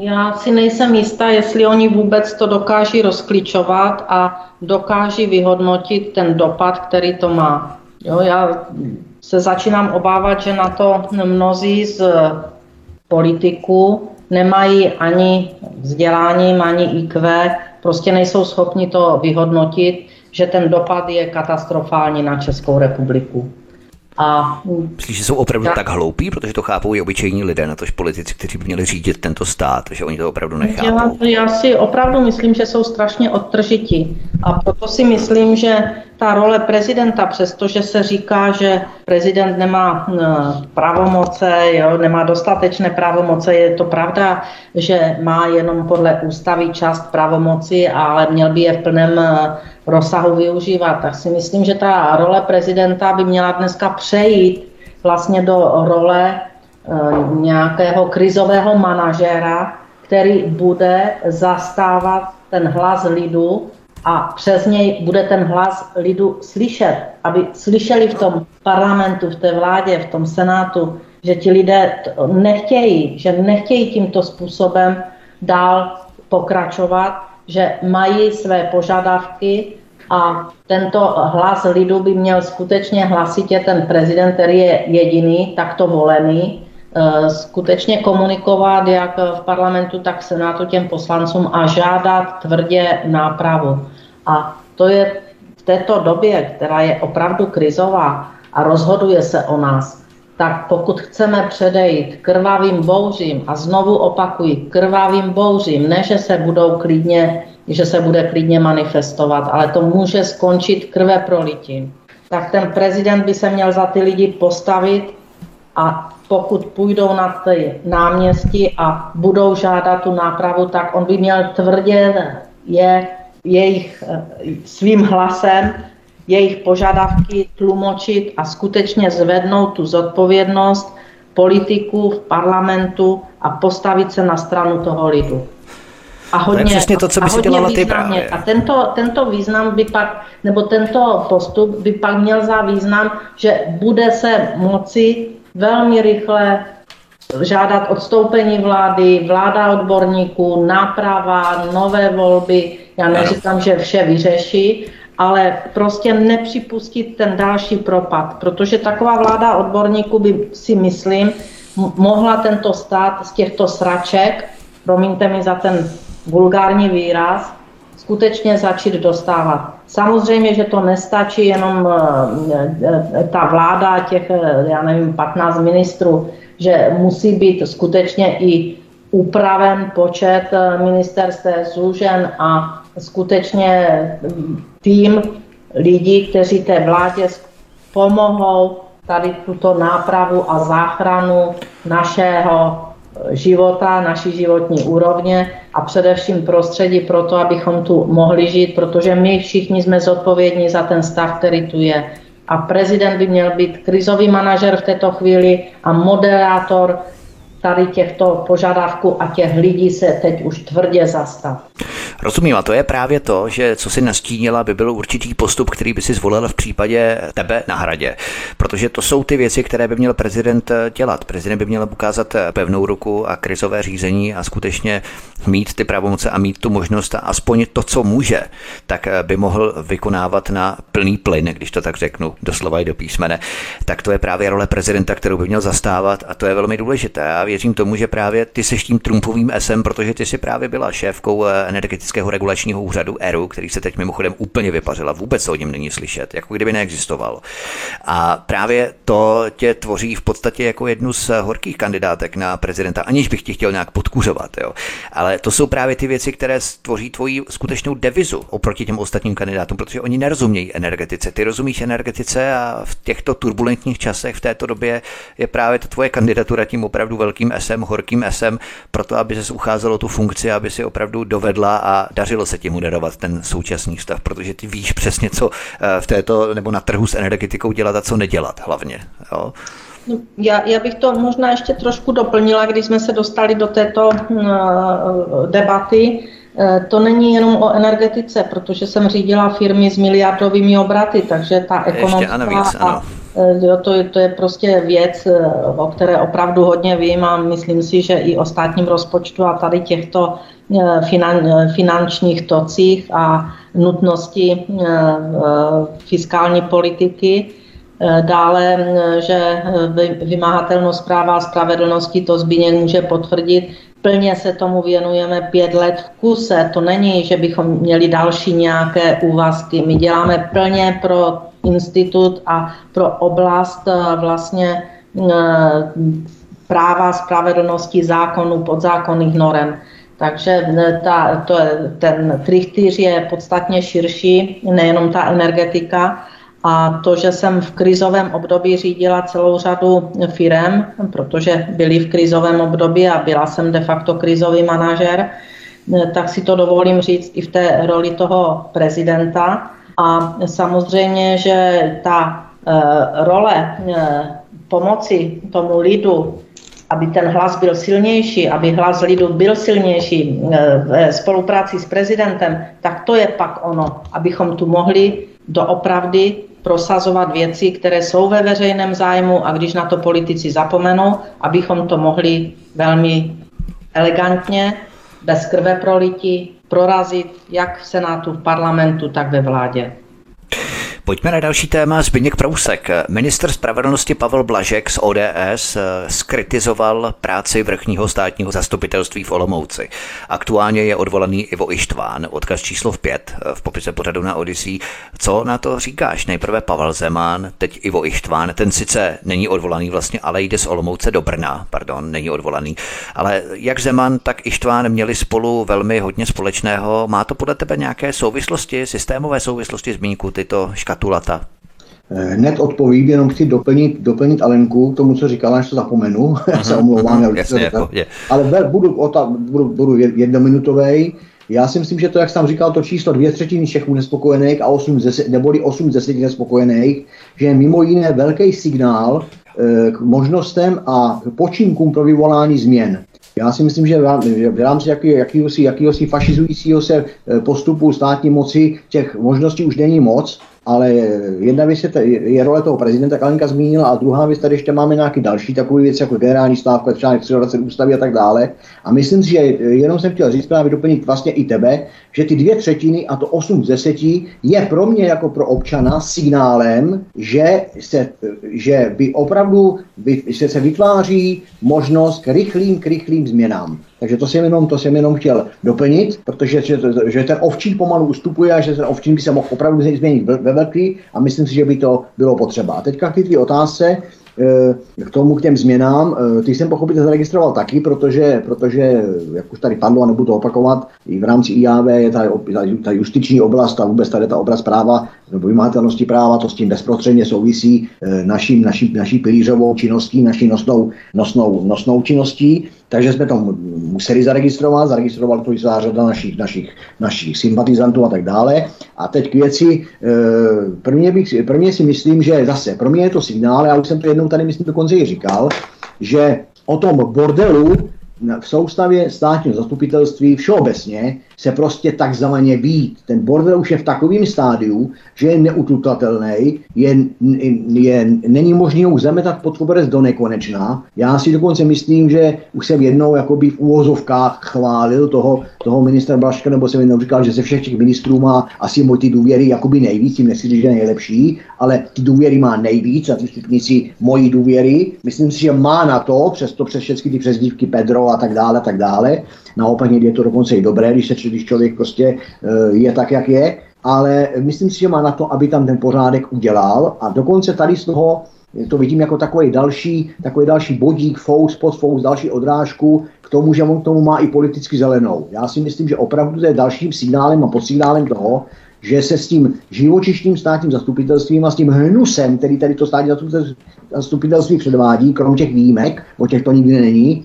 Já si nejsem jistá, jestli oni vůbec to dokáží rozklíčovat a dokáží vyhodnotit ten dopad, který to má. Jo, já se začínám obávat, že na to mnozí z politiků nemají ani vzděláním, ani IQ, prostě nejsou schopni to vyhodnotit, že ten dopad je katastrofální na Českou republiku. A myslíš, že jsou opravdu tak hloupí, protože to chápou i obyčejní lidé, natož politici, kteří by měli řídit tento stát, že oni to opravdu nechápou? Já si opravdu myslím, že jsou strašně odtržití. A proto si myslím, že ta role prezidenta, přestože se říká, že prezident nemá pravomoce, jo, nemá dostatečné pravomoce, je to pravda, že má jenom podle ústavy část pravomoci, ale měl by je v plném rozsahu využívat. Tak si myslím, že ta role prezidenta by měla dneska přejít vlastně do role nějakého krizového manažéra, který bude zastávat ten hlas lidu a přes něj bude ten hlas lidu slyšet, aby slyšeli v tom parlamentu, v té vládě, v tom senátu, že ti lidé nechtějí, že nechtějí tímto způsobem dál pokračovat, že mají své požadavky a tento hlas lidu by měl skutečně hlasitě ten prezident, který je jediný, takto volený, skutečně komunikovat jak v parlamentu, tak v senátu těm poslancům a žádat tvrdě nápravu. A to je v této době, která je opravdu krizová a rozhoduje se o nás, tak pokud chceme předejít krvavým bouřím, a znovu opakuji, krvavým bouřím, ne, že se budou klidně, že se bude klidně manifestovat, ale to může skončit krve prolitím, tak ten prezident by se měl za ty lidi postavit a pokud půjdou na ty náměstí a budou žádat tu nápravu, tak on by měl tvrdě jejich svým hlasem jejich požadavky tlumočit a skutečně zvednout tu zodpovědnost politiků v parlamentu a postavit se na stranu toho lidu. A hodně, to je přesně to, co by si dělala ty právě. A tento význam by pak, nebo tento postup by pak měl za význam, že bude se moci velmi rychle žádat odstoupení vlády, vláda odborníků, náprava, nové volby. Já neříkám, že vše vyřeší, ale prostě nepřipustit ten další propad, protože taková vláda odborníků by, si myslím, mohla tento stát z těchto sraček, promiňte mi za ten vulgární výraz, skutečně začít dostávat. Samozřejmě, že to nestačí jenom ta vláda těch, já nevím, 15 ministrů, že musí být skutečně i upraven počet ministerstev zúžen a skutečně tým lidí, kteří té vládě pomohou tady tuto nápravu a záchranu našeho života, naší životní úrovně a především prostředí pro to, abychom tu mohli žít, protože my všichni jsme zodpovědní za ten stav, který tu je. A prezident by měl být krizový manažer v této chvíli a moderátor tady těchto požadavků a těch lidí se teď už tvrdě zastav. Rozumím, a to je právě to, že co si nastínila, by byl určitý postup, který by si zvolila v případě tebe na Hradě. Protože to jsou ty věci, které by měl prezident dělat. Prezident by měl ukázat pevnou ruku a krizové řízení a skutečně mít ty pravomoce a mít tu možnost a aspoň to, co může, tak by mohl vykonávat na plný plyn, když to tak řeknu, doslova i do písmene. Tak to je právě role prezidenta, kterou by měl zastávat a to je velmi důležité. A věřím tomu, že právě ty seš tím trumpovým esem, protože ty jsi právě byla šéfkou Energetického regulačního úřadu ERU, který se teď mimochodem úplně vypařila, vůbec se o něm není slyšet, jako kdyby neexistoval. A právě to tě tvoří v podstatě jako jednu z horkých kandidátek na prezidenta, aniž bych ti chtěl nějak podkuřovat, jo. Ale to jsou právě ty věci, které tvoří tvoji skutečnou devizu oproti těm ostatním kandidátům, protože oni nerozumějí energetice. Ty rozumíš energetice a v těchto turbulentních časech v této době je právě ta tvoje kandidatura tím opravdu velkým esem, horkým esem, proto aby se ucházelo tu funkci, aby si opravdu dovedla a dařilo se ti moderovat ten současný stav, protože ty víš přesně, co v této nebo na trhu s energetikou dělat a co nedělat hlavně. Jo? No, já bych to možná ještě trošku doplnila, když jsme se dostali do této debaty. To není jenom o energetice, protože jsem řídila firmy s miliardovými obraty, takže ta ekonomika to je prostě věc, o které opravdu hodně vím a myslím si, že i o státním rozpočtu a tady těchto finančních tocích a nutnosti fiskální politiky. Dále, že vymahatelnost práva a spravedlnosti, to Zbyněk může potvrdit, plně se tomu věnujeme 5 let v kuse. To není, že bychom měli další nějaké úvazky. My děláme plně pro institut a pro oblast vlastně práva, spravedlnosti, zákonů, podzákonných norem. Takže ten trichtýř je podstatně širší, nejenom ta energetika. A to, že jsem v krizovém období řídila celou řadu firem, protože byli v krizovém období a byla jsem de facto krizový manažer, tak si to dovolím říct i v té roli toho prezidenta. A samozřejmě, že ta role pomoci tomu lidu, aby ten hlas byl silnější, aby hlas lidu byl silnější ve spolupráci s prezidentem, tak to je pak ono, abychom tu mohli doopravdy prosazovat věci, které jsou ve veřejném zájmu, a když na to politici zapomenou, abychom to mohli velmi elegantně, bez krve prolití, prorazit jak v Senátu, v parlamentu, tak ve vládě. Pojďme na další téma. Zbyněk Prousek. Ministr spravedlnosti Pavel Blažek z ODS zkritizoval práci vrchního státního zastupitelství v Olomouci. Aktuálně je odvolaný Ivo Ištván, odkaz číslo 5 v popise pořadu na Odysee. Co na to říkáš? Nejprve Pavel Zeman, teď Ivo Ištván. Ten sice není odvolaný vlastně, ale jde z Olomouce do Brna. Pardon, není odvolaný. Ale jak Zeman, tak Ištván měli spolu velmi hodně společného. Má to podle tebe nějaké souvislosti, systémové souvislosti, Zbyňku, tyto škatulata? Hned odpovím, jenom chci doplnit Alenku k tomu, co říkala, až to zapomenu. Já se omlouvám, ale budu jednominutovej. Já si myslím, že to, jak jsem říkal, to číslo 2/3 Čechů nespokojených a 8/10 nespokojených, že je mimo jiné velký signál k možnostem a počinkům pro vyvolání změn. Já si myslím, že v rámci jakýhosi fašizujícího se postupu státní moci těch možností už není moc, ale jedna věc je role toho prezidenta, Kalinka zmínila, a druhá věc, tady ještě máme nějaké další takové věci, jako generální stávka, článek 23 ústavy a tak dále. A myslím si, že jenom jsem chtěl říct, právě doplnit vlastně i tebe, že ty 2/3 a to 8/10 je pro mě jako pro občana signálem, že se vytváří možnost k rychlým změnám. Takže to jsem jenom chtěl doplnit, protože že ten ovčín pomalu ustupuje a že ten ovčín by se mohl opravdu změnit ve velký, a myslím si, že by to bylo potřeba. A teďka k ty dvě otázce, k těm změnám, ty jsem pochopitelně zaregistroval taky, protože jak už tady padlo, a nebudu to opakovat, i v rámci IAV je ta justiční oblast a vůbec tady ta oblast práva nebo vymahatelnosti práva, to s tím bezprostředně souvisí naší pilířovou činností, naší nosnou činností, takže jsme to museli zaregistrovat, zaregistroval to i celá řada našich sympatizantů a tak dále. A teď k věci, prvně si myslím, že zase, pro mě je to signál, já už jsem to jednou tady myslím dokonce i říkal, že o tom bordelu v soustavě státního zastupitelství všeobecně se prostě takzvaně ví. Ten bordel už je v takovém stádiu, že je neutlutatelný, není možné ho zametat pod koberec do nekonečna. Já si dokonce myslím, že už jsem jednou jakoby v úvozovkách chválil toho ministra Blažka, nebo jsem jednou říkal, že ze všech těch ministrů má asi mu ty důvěry jakoby nejvíc, tím nechci říct, že nejlepší, ale ty důvěry má nejvíc a ty vstupnici mojí důvěry. Myslím si, že má na to, přes všechny ty přezdívky Pedro a tak dále, tak dále. Naopak někdy je to dokonce i dobré, když člověk prostě je tak, jak je, ale myslím si, že má na to, aby tam ten pořádek udělal, a dokonce tady z toho to vidím jako takový další bodík, podfous, další odrážku k tomu, že on k tomu má i politicky zelenou. Já si myslím, že opravdu to je dalším signálem a podsignálem toho, že se s tím živočišným státním zastupitelstvím a s tím hnusem, který tady to státní zastupitelství předvádí, krom těch výjimek, o těch to nikdy není,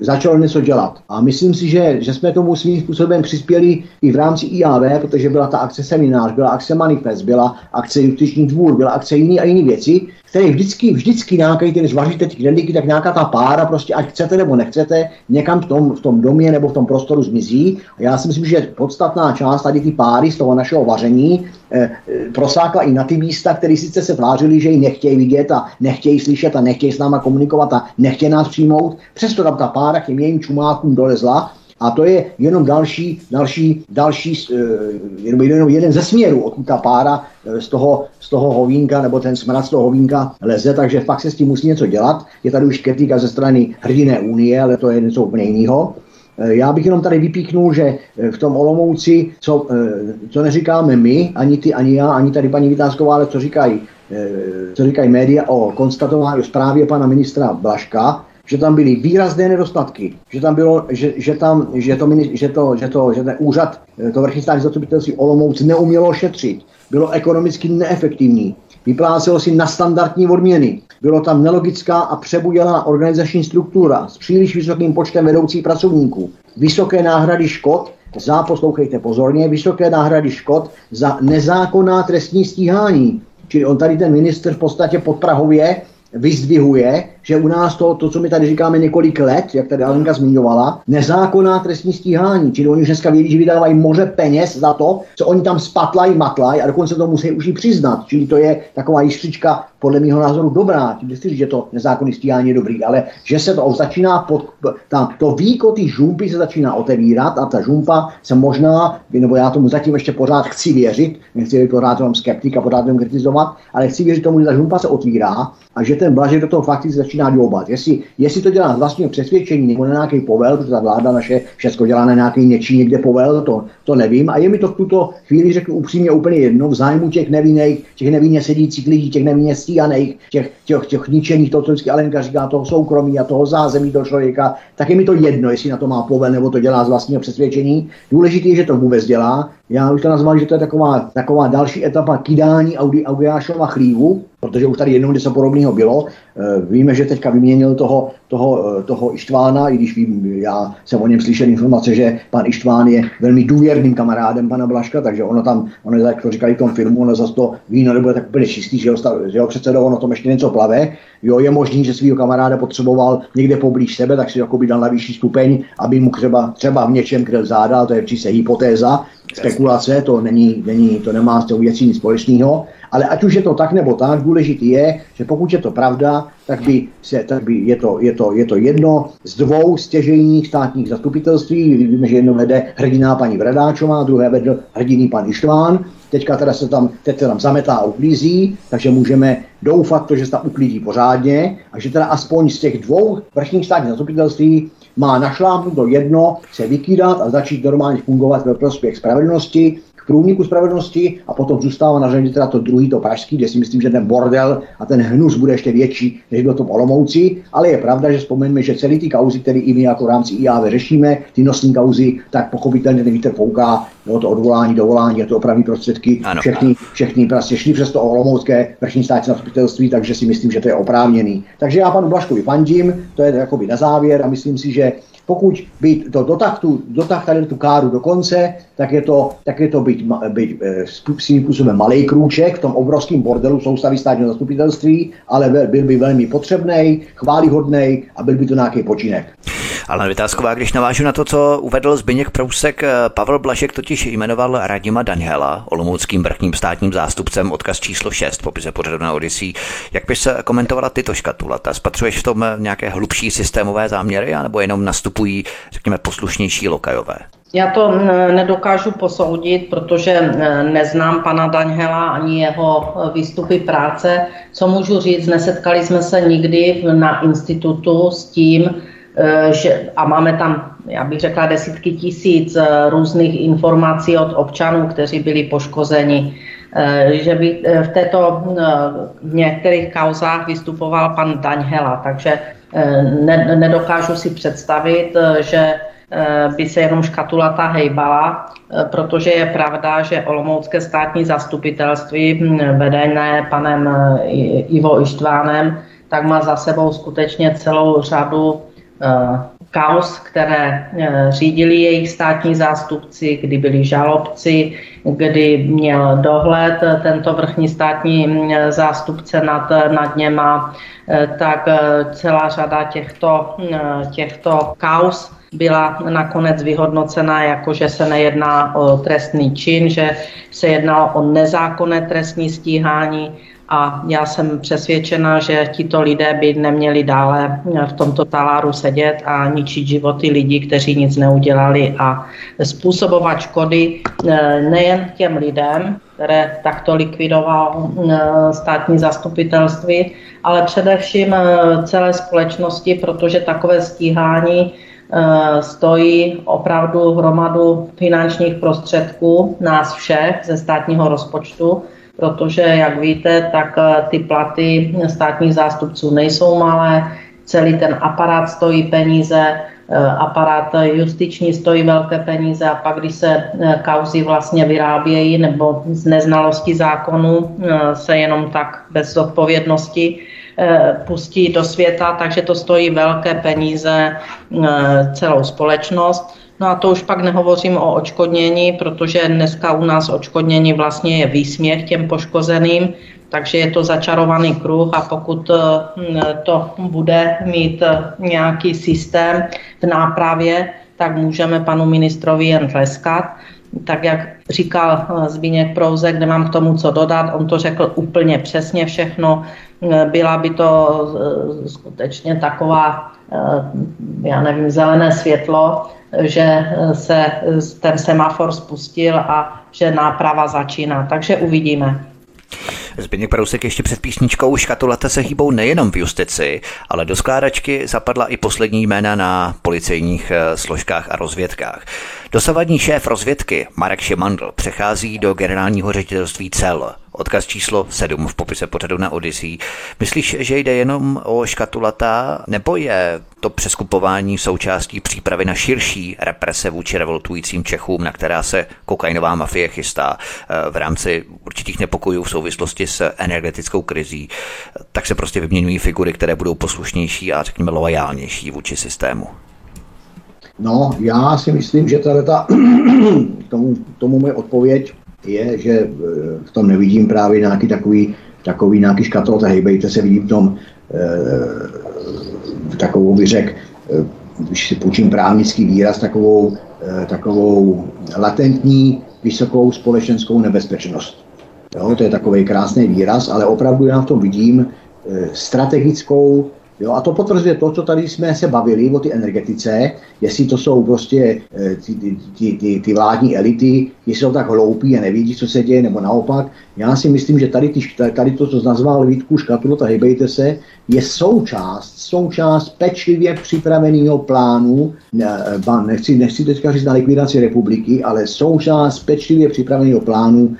začalo něco dělat. A myslím si, že jsme tomu svým způsobem přispěli i v rámci IAV, protože byla ta akce seminář, byla akce manifest, byla akce justiční dvůr, byla akce jiné věci, které vždycky nějaký, když vaříte ty knedlíky, tak nějaká ta pára, prostě ať chcete nebo nechcete, někam v tom domě nebo v tom prostoru zmizí. A já si myslím, že podstatná část tady ty páry z toho našeho vaření prosákla i na ty místa, které sice se tvářili, že ji nechtějí vidět a nechtějí slyšet a nechtějí s náma komunikovat a nechtějí nás přijmout. Přesto tam ta pára k těm jejím čumákům dolezla A to je jenom další, jeden ze směrů, odkud ta pára z toho hovínka nebo ten smrad z toho hovínka leze, takže pak se s tím musí něco dělat. Je tady už kritika ze strany Hrdinné unie, ale to je něco úplně jiného. Já bych jenom tady vypíknul, že v tom Olomouci, co neříkáme my, ani ty, ani já, ani tady paní Vitásková, ale co říkají média o konstatování, o zprávě pana ministra Blažka, že tam byly výrazné nedostatky, že tam bylo, že ten úřad, to vrchní státní zastupitelství Olomouc neumělo šetřit, bylo ekonomicky neefektivní, vyplácelo si na standardní odměny, bylo tam nelogická a přebudělá organizační struktura s příliš vysokým počtem vedoucích pracovníků, vysoké náhrady škod za, poslouchejte pozorně, vysoké náhrady škod za nezákonná trestní stíhání. Čili on tady ten ministr v podstatě podprahově vyzdvihuje, že u nás to, co my tady říkáme několik let, jak tady Alenka zmiňovala, nezákonná trestní stíhání. Čili oni už dneska vědí, že vydávají moře peněz za to, co oni tam spatlají, matlají a dokonce to musí už i přiznat. Čili to je taková jistřička podle mého názoru dobrá. Tím si říct, že to nezákonné stíhání je dobrý, ale že se to začíná to víko ty žumpy se začíná otevírat a ta žumpa se možná, nebo já tomu zatím ještě pořád chci věřit, nechci být pořád jenom skeptik a pořád jenom kritizovat, ale chci věřit tomu, že ta žumpa se otvírá a že ten Blažek do toho fakticky začíná dloubat. Jestli to dělá z vlastního přesvědčení nebo na nějaký povel, protože ta vláda naše všechno dělá na nějaký něčí někde povel, to nevím. A je mi to v tuto chvíli, řeknu upřímně, úplně jedno, v zájmu těch nevinných, těch nevinně sedících lidí, těch nevinně stíhaných, těch ničených, toho, co vždycky Alenka říká, toho soukromí a toho zázemí toho člověka, tak je mi to jedno, jestli na to má povel nebo to dělá z vlastního přesvědčení. Důležité je, že to vůbec dělá. Já už to nazval, že to je taková další etapa kydání Augiášova chlívu, protože už tady jednou něco podobného bylo. Víme, že teďka vyměnil toho Ištvána, i když já jsem o něm slyšel informace, že pan Ištván je velmi důvěrným kamarádem pana Blažka, takže ono jak to říkali v tom filmu, ono zase to víno nebude tak úplně čistý, že jeho předsedou ono tom ještě něco plave. Jo, je možný, že svýho kamaráda potřeboval někde poblíž sebe, tak si jakoby dal na vyšší stupeň, aby mu třeba v něčem kryl záda, to je čistě hypotéza, spekulace, to není, to nemá s tou věcí nic společného, ale ať už je to tak nebo tak, důležitý je, že pokud je to pravda, tak by je to jedno z dvou stěžejních státních zastupitelství. Víme, že jedno vede hrdiná paní Bradáčová, druhé vedl hrdiný pan Ištván. Teďka teda se tam zametá a uklízí, takže můžeme doufat to, že se tam uklídí pořádně a že teda aspoň z těch dvou vrchních státních zastupitelství má našlápnout do jedno, se vykýdat a začít normálně fungovat ve prospěch spravedlnosti, k průniku spravedlnosti a potom zůstává na řadě teda to druhý, to pražský, kde si myslím, že ten bordel a ten hnus bude ještě větší, než byl v tom Olomouci, ale je pravda, že vzpomeňme, že celý ty kauzy, které i my jako v rámci IAV řešíme, ty nosní kauzy, tak pochopitelně ten vítr fouká, no, to odvolání, dovolání a to opravní prostředky, ano. Všechny prostě šli přes to olomoucké vrchní státní zastupitelství, takže si myslím, že to je oprávněný. Takže já panu Blažkovi fandím, to je jakoby na závěr a myslím si, že pokud by to dotáhl tady tu káru do konce, tak je to byť svým způsobem malej krůček v tom obrovském bordelu soustavy státního zastupitelství, ale byl by velmi potřebnej, chválihodnej a byl by to nějaký počinek. Alena Vitásková, když navážu na to, co uvedl Zbyněk Prousek, Pavel Blažek totiž jmenoval Radima Danhela olomouckým vrchním státním zástupcem, odkaz číslo 6, popise pořadu na Odysee. Jak bys komentovala tyto škatulata? Spatřuješ v tom nějaké hlubší systémové záměry, anebo jenom nastupují, řekněme, poslušnější lokajové? Já to nedokážu posoudit, protože neznám pana Danhela ani jeho výstupy práce. Co můžu říct, nesetkali jsme se nikdy na institutu s tím, a máme tam, já bych řekla, desítky tisíc různých informací od občanů, kteří byli poškozeni, že by v této některých kauzách vystupoval pan Danhela, takže nedokážu si představit, že by se jenom škatulata hejbala, protože je pravda, že olomoucké státní zastupitelství vedené panem Ivo Ištvánem tak má za sebou skutečně celou řadu kauz, které řídili jejich státní zástupci, kdy byli žalobci, kdy měl dohled tento vrchní státní zástupce nad něma, tak celá řada těchto kauz byla nakonec vyhodnocena jako, že se nejedná o trestný čin, že se jednalo o nezákonné trestní stíhání, a já jsem přesvědčena, že tito lidé by neměli dále v tomto taláru sedět a ničit životy lidí, kteří nic neudělali, a způsobovat škody nejen těm lidem, které takto likvidoval státní zastupitelství, ale především celé společnosti, protože takové stíhání stojí opravdu hromadu finančních prostředků nás všech ze státního rozpočtu, protože, jak víte, tak ty platy státních zástupců nejsou malé, celý ten aparát stojí peníze, aparát justiční stojí velké peníze, a pak, když se kauzy vlastně vyrábějí nebo z neznalosti zákonu se jenom tak bez zodpovědnosti pustí do světa, takže to stojí velké peníze celou společnost. No a to už pak nehovořím o odškodnění, protože dneska u nás odškodnění vlastně je výsměch těm poškozeným, takže je to začarovaný kruh, a pokud to bude mít nějaký systém v nápravě, tak můžeme panu ministrovi jen tleskat. Tak jak říkal Zbyněk Prousek, nemám k tomu co dodat, on to řekl úplně přesně všechno. Byla by to skutečně taková, já nevím, zelené světlo, že se ten semafor spustil a že náprava začíná. Takže uvidíme. Zbyněk Prousek ještě před písničkou. Škatulata se chybou nejenom v justici, ale do skládačky zapadla i poslední jména na policejních složkách a rozvědkách. Dosavadní šéf rozvědky Marek Šimandl přechází do generálního ředitelství cel. Odkaz číslo 7 v popise pořadu na Odysee. Myslíš, že jde jenom o škatulata, nebo je to přeskupování součástí přípravy na širší represe vůči revoltujícím Čechům, na která se kokainová mafie chystá v rámci určitých nepokojů v souvislosti s energetickou krizí? Tak se prostě vyměňují figury, které budou poslušnější a řekněme loajálnější vůči systému. No, já si myslím, že tomu moje odpověď je, že v tom nevidím právě nějaký takový škatulata, hejbejte se, vidím v tom takovou, bych řekl, když si půjčím právnický výraz, takovou latentní, vysokou společenskou nebezpečnost. Jo, to je takový krásný výraz, ale opravdu já v tom vidím strategickou, jo, a to potvrzuje to, co tady jsme se bavili o ty energetice, jestli to jsou prostě ty vládní elity, jestli jsou tak hloupí a nevidí, co se děje, nebo naopak. Já si myslím, že tady to, co nazval Vítku škatulata, hejbejte se, je součást pečlivě připraveného plánu, nechci teďka říct na likvidaci republiky, ale součást pečlivě připraveného plánu,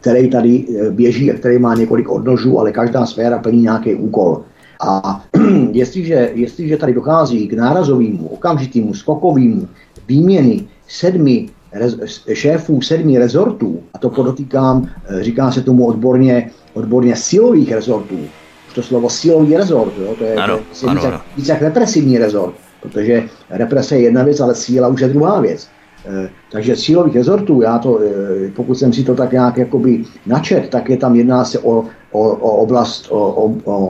který tady běží a který má několik odnožů, ale každá sféra plní nějaký úkol. A jestliže tady dochází k nárazovému, okamžitému, skokovému výměny šéfů sedmi rezortů, a to podotýkám, říká se tomu odborně silových rezortů, to slovo silový rezort, jo, to je víc jak represivní rezort, protože represe je jedna věc, ale síla už je druhá věc. Takže sílových rezortů, pokud jsem si to tak nějak jakoby načet, tak je tam, jedná se o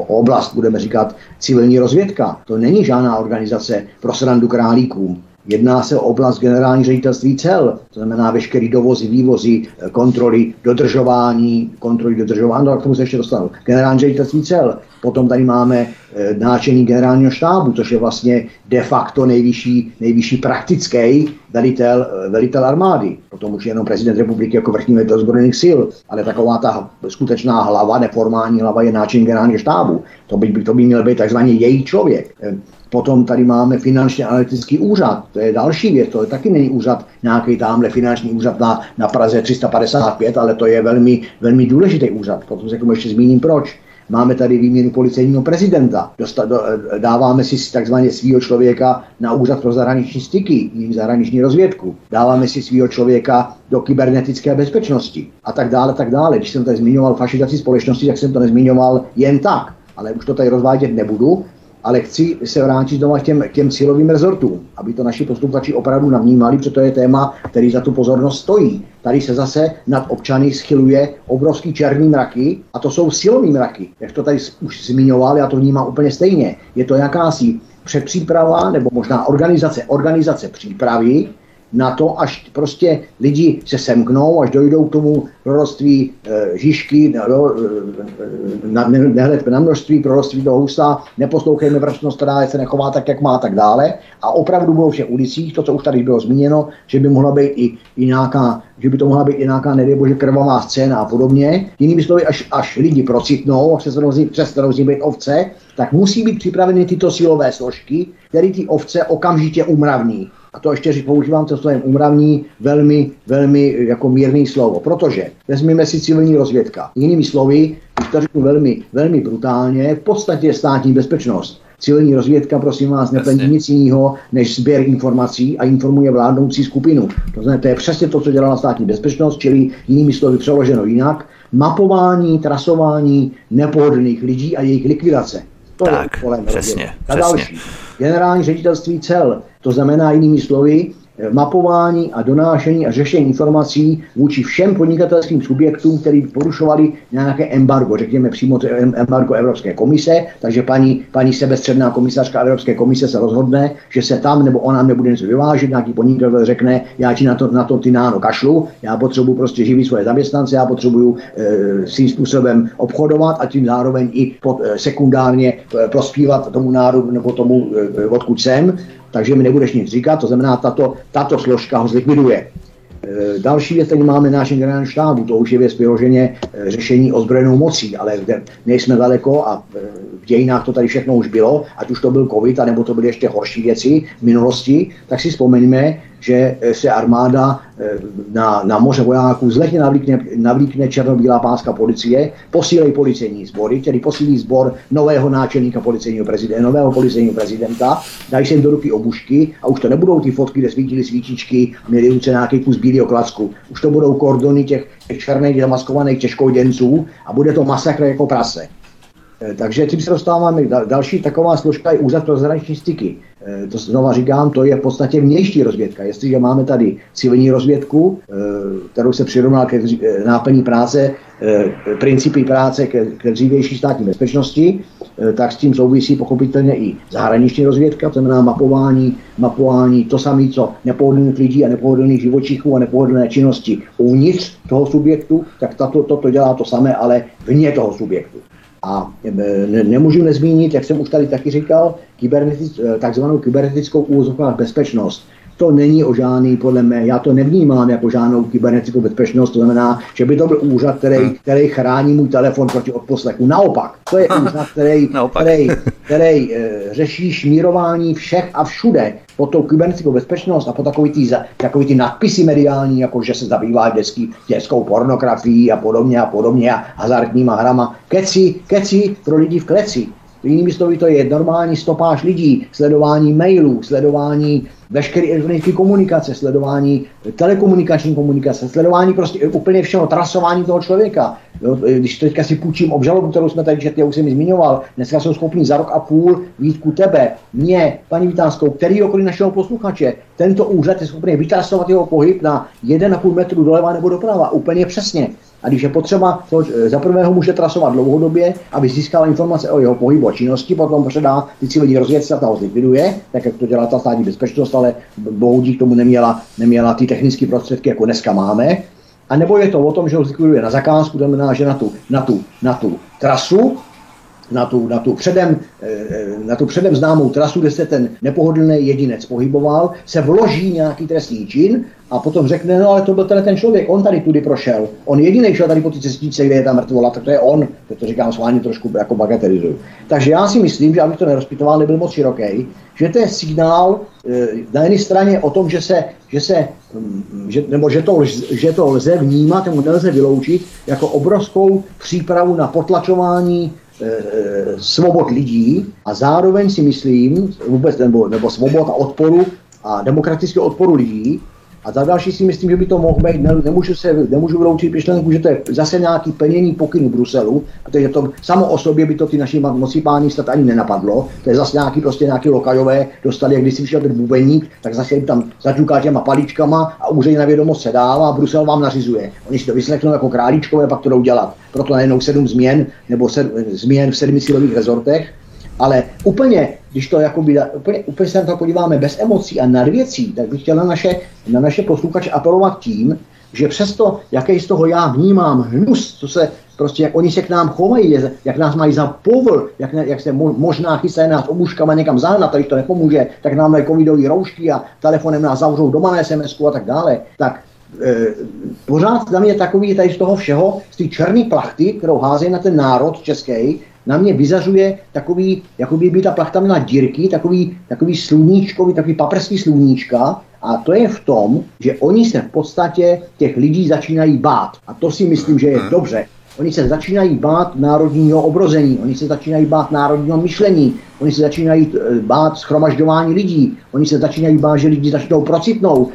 oblast, budeme říkat, civilní rozvědka. To není žádná organizace pro srandu králíkům. Jedná se o oblast generální ředitelství cel, to znamená veškerý dovozy, vývozy, kontroly dodržování, no a k tomu se ještě dostanu. Generální ředitelství cel, potom tady máme náčelník generálního štábu, což je vlastně de facto nejvyšší praktický velitel armády. Potom už jenom prezident republiky jako vrchní velitel zbrojných sil, ale taková ta skutečná hlava, neformální hlava, je náčelník generálního štábu. To by měl být takzvaný její člověk. Potom tady máme finančně analytický úřad, to je další věc, to je taky není úřad, nějaký tamhle finanční úřad na Praze 355, ale to je velmi, velmi důležitý úřad, potom se ještě zmíním proč. Máme tady výměnu policejního prezidenta, dáváme si takzvaně svýho člověka na úřad pro zahraniční styky, jiným zahraniční rozvědku, dáváme si svýho člověka do kybernetické bezpečnosti a tak dále. Když jsem tady zmiňoval fašizaci společnosti, tak jsem to nezmiňoval jen tak, ale už to tady rozvádět nebudu. Ale chci se vrátit doma k těm cílovým rezortům, aby to naši posluchači opravdu navnímali, protože to je téma, který za tu pozornost stojí. Tady se zase nad občany schyluje obrovský černý mraky, a to jsou silový mraky. Jak to tady už zmiňoval, já to vnímám úplně stejně. Je to jakási předpříprava nebo možná organizace přípravy na to, až prostě lidi se semknou, až dojdou k tomu proroctví Žižky, nehledme na množství, proroctví do Husa, neposlouchejme vrstnost, která se nechová tak, jak má, a tak dále. A opravdu budou všech ulicích, to, co už tady bylo zmíněno, že by mohla být i nějaká, že by to mohla být i nějaká, nedej bože, krvavá scéna a podobně. Jinými slovy, až lidi procitnou, až se přestanou z nich být ovce, tak musí být připraveny tyto silové složky, které ty ovce okamžitě umravní. A to ještě používám to slovem umravní velmi, velmi jako mírný slovo, protože vezmeme si civilní rozvědka. Jinými slovy, to řeknu velmi, velmi brutálně, v podstatě je státní bezpečnost. Civilní rozvědka, prosím vás, neplní nic jiného než sběr informací a informuje vládnoucí skupinu. To znamená, to je přesně to, co dělala státní bezpečnost, čili jinými slovy přeloženo jinak, mapování, trasování nepohodlných lidí a jejich likvidace. To tak, je kolem přesně. A další, generální ředitelství cel, to znamená jinými slovy, mapování a donášení a řešení informací vůči všem podnikatelským subjektům, který porušovali nějaké embargo, řekněme přímo embargo Evropské komise, takže paní sebestředná komisařka Evropské komise se rozhodne, že se tam nebo ona nebude něco vyvážet, nějaký podnikatel řekne, já ti na to ty náno kašlu, já potřebuji prostě živit svoje zaměstnance, já potřebuji svým způsobem obchodovat a tím zároveň i sekundárně prospívat tomu národu nebo tomu, odkud jsem. Takže mi nebudeš nic říkat, to znamená, tato složka ho zlikviduje. Další věc, tady máme náš generální štábu, to už je věc vyloženě řešení ozbrojenou mocí, ale nejsme daleko a v dějinách to tady všechno už bylo, ať už to byl covid, anebo to byly ještě horší věci v minulosti, tak si vzpomeňme, že se armáda na moře vojáků zletně navlíkne černobílá páska policie, posílejí policejní sbory, tedy posílí sbor nového náčelníka nového policejního prezidenta, dají se jim do ruky obušky a už to nebudou ty fotky, kde svítily svítičky a měli ruce nějaký kus bílého klacku. Už to budou kordony těch černých zamaskovaných těžkoděnců a bude to masakr jako prase. Takže tím se dostáváme další taková složka je úřad pro zahraniční styky. To znova říkám, to je v podstatě vnější rozvědka. Jestliže máme tady civilní rozvědku, kterou se přirovnal ke náplní práce, principy práce ke dřívější státní bezpečnosti, tak s tím souvisí pochopitelně i zahraniční rozvědka, to znamená mapování to samé, co nepohodlných lidí a nepohodlných živočichů a nepohodlné činnosti uvnitř toho subjektu, tak toto dělá to samé, ale vně toho subjektu. A nemůžu nezmínit, jak jsem už tady taky říkal, takzvanou kybernetickou úvozovkou bezpečnost. To není o žádný, podle mě, já to nevnímám jako žádnou kybernetickou bezpečnost, to znamená, že by to byl úřad, který chrání můj telefon proti odposlechu. Naopak, to je úřad, který řeší šmírování všech a všude pod tou kybernetickou bezpečnost a pod takový ty nadpisy mediální, jako že se zabývá dětskou pornografií a podobně a hazardníma hrama. Keci pro lidi v kleci. Jinými slovy, to je normální stopáž lidí, sledování mailů, sledování veškeré elektronické komunikace, sledování telekomunikační komunikace, sledování prostě úplně všeho, trasování toho člověka. Jo, když teďka si půjčím obžalobu, kterou jsme tady četli, já už jsem ji zmiňoval, dneska jsou schopni za rok a půl jít ku tebe, mě, paní Vitáskou, kterýkoliv našeho posluchače, tento úřad je schopný vytrasovat jeho pohyb na 1,5 metru doleva nebo doprava, úplně přesně. A když je potřeba, za prvého může trasovat dlouhodobě, aby získal informace o jeho pohybu a činnosti, potom předá ty civilní rozvědce a ta ho zlikviduje, tak jak to dělá ta státní bezpečnost, ale bohudík tomu neměla ty technické prostředky, jako dneska máme. A nebo je to o tom, že ho zlikviduje na zakázku, to znamená, že na tu trasu, na tu předem známou trasu, kde se ten nepohodlný jedinec pohyboval, se vloží nějaký trestný čin a potom řekne, no ale to byl ten člověk, on tady tudy prošel, on jediný šel tady po ty cestičce, kde je ta mrtvola, tak to je on, to říkám schválně trošku jako bagatelizuju. Takže já si myslím, že abych to nerozpitoval, nebyl moc široký, že to je signál na jedné straně o tom, že to lze vnímat, nebo nelze vyloučit jako obrovskou přípravu na potlačování svobod lidí a zároveň si myslím, vůbec nebo svobod a odporu a demokratického odporu lidí a za další si myslím, že by to mohlo být, nemůžu vyloučit myšlenku, že to je zase nějaký plnění pokynu Bruselu, protože to samo o sobě by to ty naši mocipání snad ani nenapadlo, to je zase nějaký lokajové dostali, jak když si vyšel ten bubeník, tak zase jim tam zaťuká těma paličkama a úřeji na vědomost se dává a Brusel vám nařizuje. Oni si to vyslechnou jako králíčkové, pak to jdou dělat. Proto najednou 7 změn, nebo 7 změn v 7 silových rezortech. Ale když se na to podíváme bez emocí a nad věcí, tak bych chtěl na naše posluchače apelovat tím, že přesto, jaký z toho já vnímám hnus, co se prostě, jak oni se k nám chovají, jak nás mají za povl, jak se možná chystají nás obuškama někam zahnat, když to nepomůže, tak nám dají covidový roušky a telefonem nás zavřou doma na SMS-ku a tak dále, tak pořád na mě takový tady z toho všeho, z té černé plachty, kterou házejí na ten národ český, na mě vyzařuje takový, jako by ta plachta měla dírky, takový sluníčkový, takový paprský sluníčka. A to je v tom, že oni se v podstatě těch lidí začínají bát. A to si myslím, že je dobře. Oni se začínají bát národního obrození, oni se začínají bát národního myšlení, oni se začínají bát shromažďování lidí, oni se začínají bát, že lidi začnou procitnout,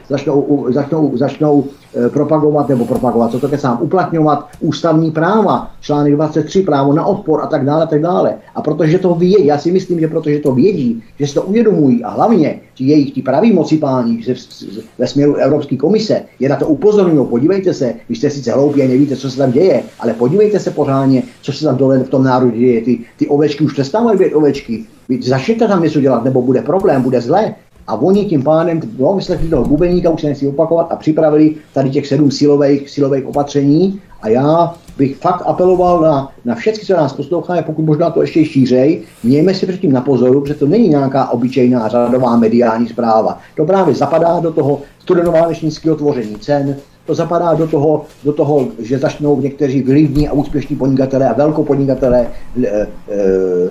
začnou propagovat, co to kecám, uplatňovat ústavní práva, článek 23, právo na odpor a tak dále, a tak dále. A protože to vědí, já si myslím, že protože to vědí, že si to uvědomují a hlavně ti praví mocipální ve směru Evropské komise je na to upozorňují. Podívejte se, vy jste sice hloupí a nevíte, co se tam děje, ale podívejte se pořádně, co se tam dole v tom národě děje. Ty ovečky už přestávají být ovečky. Vy začněte tam něco dělat, nebo bude problém, bude zlé. A oni tím pádem vyslechli toho bubeníka, už se nechci opakovat, a připravili tady těch 7 silových opatření. A já bych fakt apeloval na všechny, co nás poslouchají, pokud možná to ještě šířej, mějme si předtím na pozoru, protože to není nějaká obyčejná řadová mediální zpráva. To právě zapadá do toho studenoválečnického tvoření cen, to zapadá do toho, že začnou někteří vlivní a úspěšní podnikatelé a velkopodnikatelé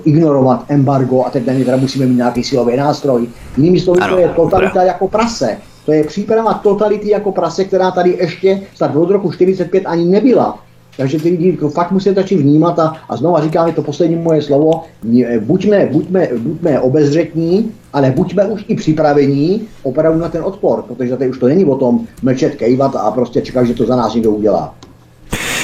ignorovat embargo a teď teda musíme mít nějaký silový nástroj. Jinými slovy, to je totalita jako prase. To je příprava totality jako prase, která tady ještě snad od roku 45 ani nebyla. Takže ty lidi fakt musí začít vnímat a znova říkám, je to poslední moje slovo, buďme obezřetní, ale buďme už i připravení opravdu na ten odpor, protože tady už to není o tom mlčet, kejvat a prostě čekat, že to za nás někdo udělá.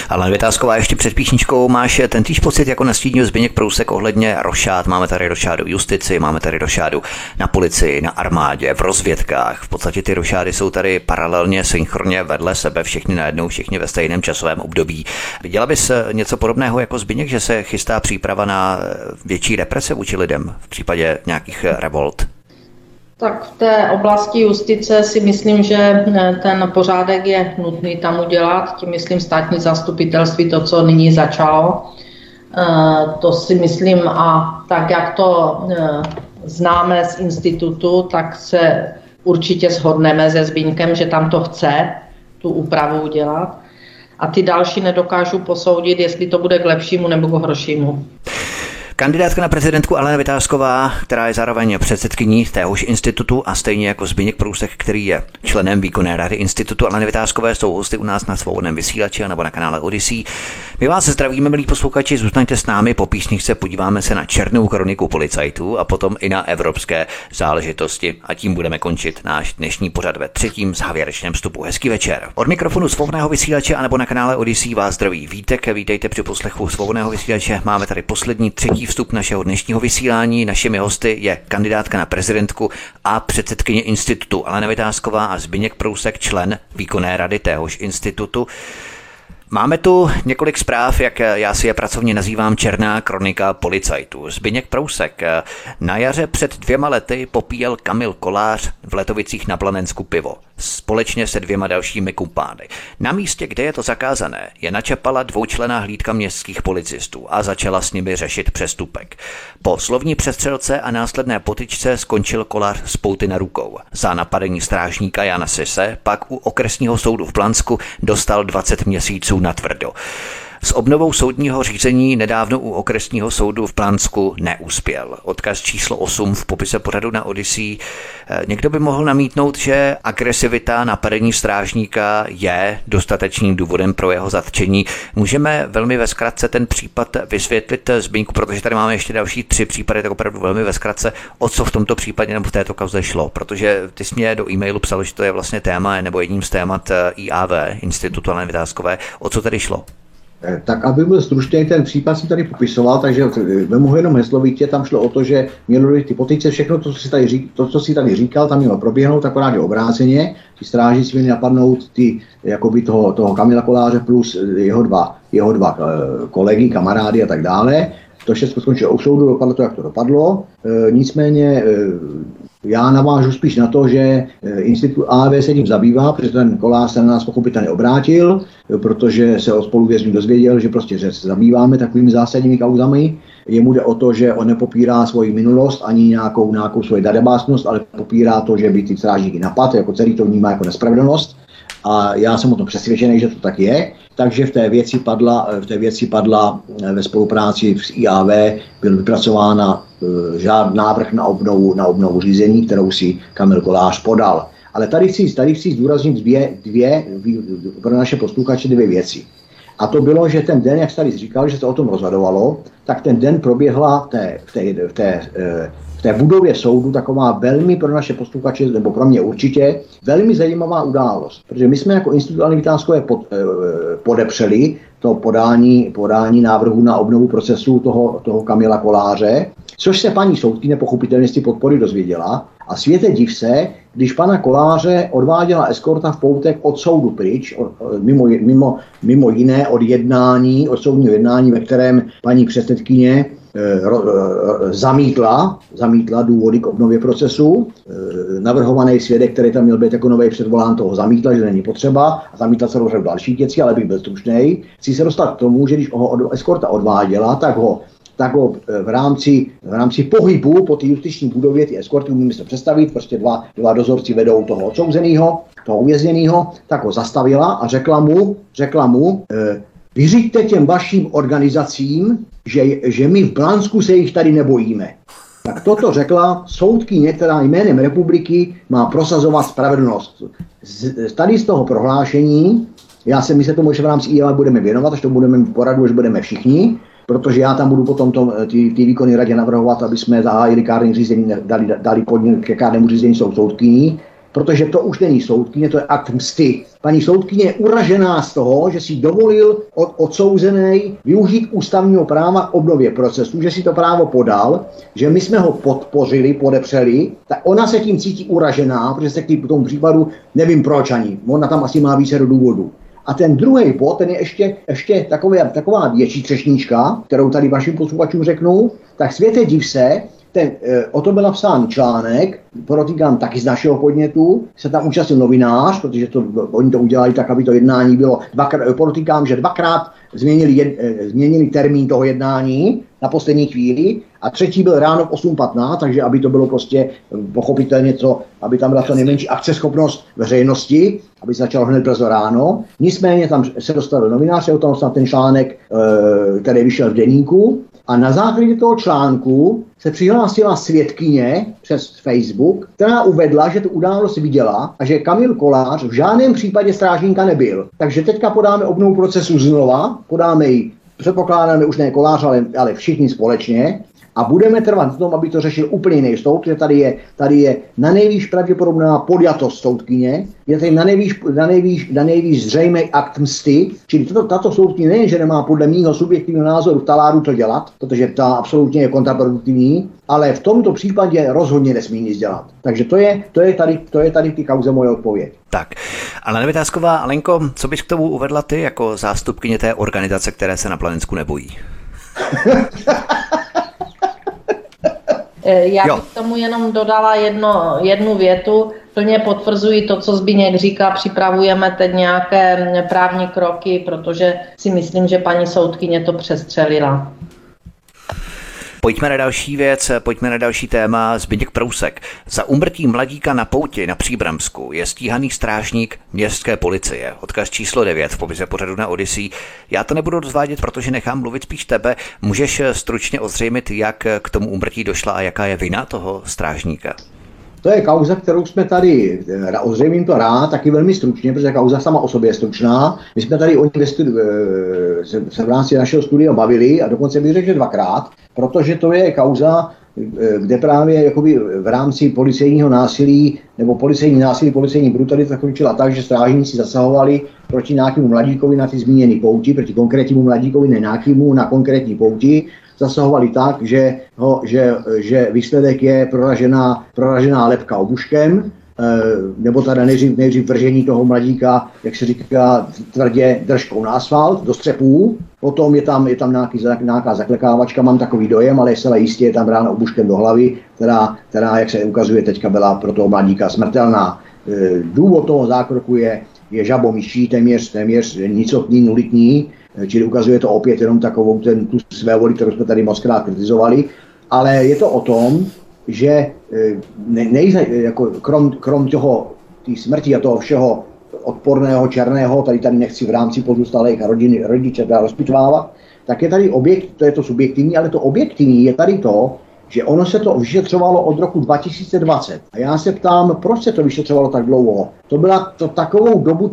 Alena Vitásková, ještě před píšničkou máš tentýž pocit, jako nastínil Zbyněk Prousek ohledně rošád. Máme tady rošádu v justici, máme tady rošádu na policii, na armádě, v rozvědkách. V podstatě ty rošády jsou tady paralelně, synchronně vedle sebe, všichni najednou, všichni ve stejném časovém období. Viděla bys něco podobného jako Zbyněk, že se chystá příprava na větší represe vůči lidem v případě nějakých revolt? Tak v té oblasti justice si myslím, že ten pořádek je nutný tam udělat, tím myslím státní zastupitelství, to, co nyní začalo. To si myslím a tak, jak to známe z institutu, tak se určitě shodneme se Zbyňkem, že tam to chce, tu úpravu udělat. A ty další nedokážu posoudit, jestli to bude k lepšímu nebo k horšímu. Kandidátka na prezidentku Alena Vitásková, která je zároveň předsedkyní téhož institutu a stejně jako Zbyněk Prousek, který je členem výkonné rady institutu Aleny Vitáskové, jsou hosty u nás na Svobodném vysílači nebo na kanále Odysee. My vás zdravíme, milí posluchači, zůstaňte s námi, po písničce podíváme se na černou kroniku policajtů a potom i na evropské záležitosti. A tím budeme končit náš dnešní pořad ve třetím závěrečném vstupu. Hezký večer. Od mikrofonu Svobodného vysílače anebo na kanále Odysee vás zdraví Vítek. Vítejte při poslechu Svobodného vysílače. Máme tady poslední třetí vstup našeho dnešního vysílání. Našimi hosty je kandidátka na prezidentku a předsedkyně institutu Alena Vitásková a Zbyněk Prousek, člen výkonné rady téhož institutu. Máme tu několik zpráv, jak já si je pracovně nazývám černá kronika policajtů. Zbyněk Prousek. Na jaře před 2 lety popíjel Kamil Kolář v Letovicích na Blanensku pivo. Společně se 2 dalšími kumpány. Na místě, kde je to zakázané, je načapala 2členná hlídka městských policistů a začala s nimi řešit přestupek. Po slovní přestřelce a následné potyčce skončil Kolář s pouty na rukou. Za napadení strážníka Jana Sise pak u okresního soudu v Blansku dostal 20 měsíců natvrdo. S obnovou soudního řízení nedávno u okresního soudu v Blansku neuspěl. Odkaz číslo 8 v popise pořadu na Odysee. Někdo by mohl namítnout, že agresivita napadení strážníka je dostatečným důvodem pro jeho zatčení. Můžeme velmi ve zkratce ten případ vysvětlit, Zbyňku, protože tady máme ještě další 3 případy, tak opravdu velmi ve zkratce, o co v tomto případě nebo v této kauze šlo, protože ty jsi mě do e-mailu psal, že to je vlastně téma nebo jedním z témat IAV, Institutu Aleny Vitáskové. O co tady šlo? Tak aby byl stručný, ten případ jsem tady popisoval, takže vemu jenom heslovitě, tam šlo o to, že mělo ty potyčce, všechno, co si tady říkal, tam mělo proběhnout, akorát je obráceně, ty stráži si měli napadnout ty, jakoby toho Kamila Koláře plus jeho dva kolegy, kamarády a tak dále. To Česko skončilo u soudu, dopadlo to, jak to dopadlo. Nicméně já navážu spíš na to, že institut AV se tím zabývá, protože ten Kolář se na nás pochopitelně obrátil, protože se od spoluvězňů dozvěděl, že prostě že se zabýváme takovými zásadními kauzami. Jemu jde o to, že on nepopírá svoji minulost ani nějakou svoji darebásnost, ale popírá to, že by ty strážníky napadl, jako celý to vnímá jako nespravedlnost. A já jsem o tom přesvědčený, že to tak je. Takže v té věci padla ve spolupráci s IAV byl vypracována návrh na obnovu řízení, kterou si Kamil Kolář podal. Ale tady chci zdůraznit dvě pro naše posluchače dvě věci. A to bylo, že ten den, jak jste tady říkal, že se o tom rozhodovalo, tak ten den proběhla v té budově soudu taková velmi pro naše posluchače, nebo pro mě určitě, velmi zajímavá událost. Protože my jsme jako Institut Aleny Vitáskové podepřeli to podání návrhu na obnovu procesu toho Kamila Koláře, což se paní soudkyně pochopitelně z té podpory dozvěděla. A světe div se, když pana Koláře odváděla eskorta v poutek od soudu pryč, mimo jiné od soudního jednání, ve kterém paní předsedkyně zamítla důvody k obnově procesu. Navrhovaný svědek, který tam měl být jako nový předvolán, toho zamítla, že není potřeba, a zamítla celou řadu dalších věcí, ale byl stručnej. Chci se dostat k tomu, že když ho eskorta odváděla, tak ho v rámci pohybu po té justiční budově, ty eskorty, umíme se představit, prostě dva dozorci vedou toho odsouzeného, toho uvězněného, tak ho zastavila a řekla mu, vyřiďte těm vaším organizacím, že my v Blansku se jich tady nebojíme. Tak toto řekla soudkyně, která jménem republiky má prosazovat spravedlnost. Tady z toho prohlášení, my se tomu ještě v rámci IAV budeme věnovat, až to budeme v poradu, až budeme všichni, protože já tam budu potom ty výkonné radě navrhovat, aby jsme zahájili kárné řízení, dali podnět ke kárnému řízení soudkyní, protože to už není soudkyně, to je akt msty. Paní soudkyně je uražená z toho, že si dovolil odsouzený využít ústavního práva k obnově procesu, že si to právo podal, že my jsme ho podepřeli, tak ona se tím cítí uražená, protože se k tomu případu nevím proč ani. Ona tam asi má více důvodů. A ten druhý bod, ten je ještě taková větší třešnička, kterou tady vašim posluchačům řeknu, tak světe div se, o tom byl napsán článek, podotýkám taky z našeho podnětu, se tam účastnil novinář, protože oni to udělali tak, aby to jednání bylo dvakrát, podotýkám, že dvakrát změnili termín toho jednání na poslední chvíli a třetí byl ráno v 8:15, takže aby to bylo prostě pochopitelně aby tam byla co nejmenší akceschopnost veřejnosti, aby se začalo hned brzo ráno. Nicméně tam se dostavil novinář, je tam snad ten článek, který vyšel v deníku, a na základě toho článku se přihlásila svědkyně přes Facebook, která uvedla, že tu událost viděla a že Kamil Kolář v žádném případě strážníka nebyl. Takže teďka podáme obnovu procesu znova, podáme ji, předpokládáme už ne Kolář, ale všichni společně, a budeme trvat v tom, aby to řešil úplně jiný soud, protože tady je na nejvýš pravděpodobná podjatost soudkyně, je tady na nejvýš zřejmý akt msty, čili tato soudkyně nejenže nemá podle mýho subjektivního názoru v taláru co dělat, protože ta absolutně je kontraproduktivní, ale v tomto případě rozhodně nesmí nic dělat. Takže to je tady ty kauze moje odpověď. Tak, Alena Vitásková, Alenko, co bys k tomu uvedla ty jako zástupkyně té organizace, které se na Planensku nebojí? Já bych k tomu jenom dodala jednu větu. Plně potvrzuji to, co Zbyněk říká, připravujeme teď nějaké právní kroky, protože si myslím, že paní soudkyně to přestřelila. Pojďme na další věc, pojďme na další téma. Zbyněk Prousek. Za úmrtí mladíka na pouti na Příbramsku je stíhaný strážník městské policie. Odkaz číslo 9 v popise pořadu na Odysee. Já to nebudu rozvádět, protože nechám mluvit spíš tebe. Můžeš stručně ozřejmit, jak k tomu úmrtí došla a jaká je vina toho strážníka? To je kauza, kterou jsme tady, ozřejmím to rád, taky velmi stručně, protože kauza sama o sobě je stručná. My jsme tady o ní v rámci našeho studia bavili a dokonce bych řekl, že dvakrát, protože to je kauza, kde právě jakoby v rámci policejního násilí nebo policejní brutalita končila tak, že strážníci zasahovali proti nějakému mladíkovi na ty zmíněné pouti, proti konkrétnímu mladíkovi, ne nějakému, na konkrétní pouti, zasahovali tak, že výsledek je proražená lebka obuškem. nebo teda nejdřív vržení toho mladíka, jak se říká, tvrdě držkou na asfalt, do střepů. Potom je tam nějaká zaklekávačka, mám takový dojem, ale zcela jistě je tam rána obuškem do hlavy, která, jak se ukazuje teďka, byla pro toho mladíka smrtelná. Důvod toho zákroku je žabomyší, téměř nicotný, nulitní, čili ukazuje to opět jenom takovou tu svévoli, kterou jsme tady mockrát kritizovali, ale je to o tom, že jako krom toho tý smrti a toho všeho odporného, černého, tady nechci v rámci pozůstalých a rodiče teda rozpitvávat, tak je tady to je to subjektivní, ale to objektivní je tady to, že ono se to vyšetřovalo od roku 2020. A já se ptám, proč se to vyšetřovalo tak dlouho? To takovou dobu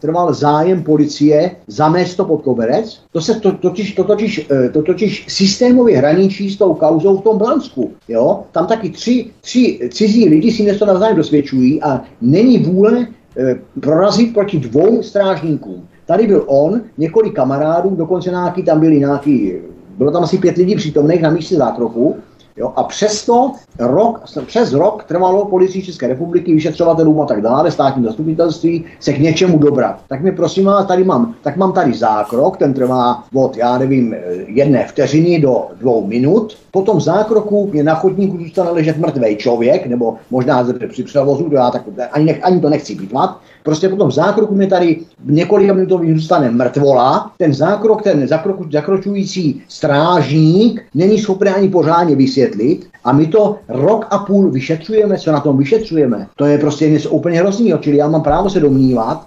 trval zájem policie zamést to pod koberec. To totiž systémově hraničí s tou kauzou v tom Blansku. Jo? Tam taky tři cizí lidi si něco navzájem dosvědčují a není vůle prorazit proti dvou strážníkům. Tady byl on, několik kamarádů, dokonce bylo tam asi 5 lidí přítomných na místě zákroku. Jo, a přesto přes rok trvalo policii České republiky, vyšetřovatelům a tak dále, státní zastupitelství se k něčemu dobrat. Tak mi prosím vás, mám tady zákrok, ten trvá od, já nevím, 1 vteřiny do 2 minut. Po tom zákroku mě na chodníku zůstane ležet mrtvej člověk, nebo možná při převozu, já tak ani to nechci pítvat. Prostě po tom zákroku mě tady několika minutových zůstane mrtvola. Ten zakročující strážník není schopný ani pořádně vysvětlit. A my to rok a půl vyšetřujeme, co na tom vyšetřujeme. To je prostě něco úplně hrozného, čili já mám právo se domnívat,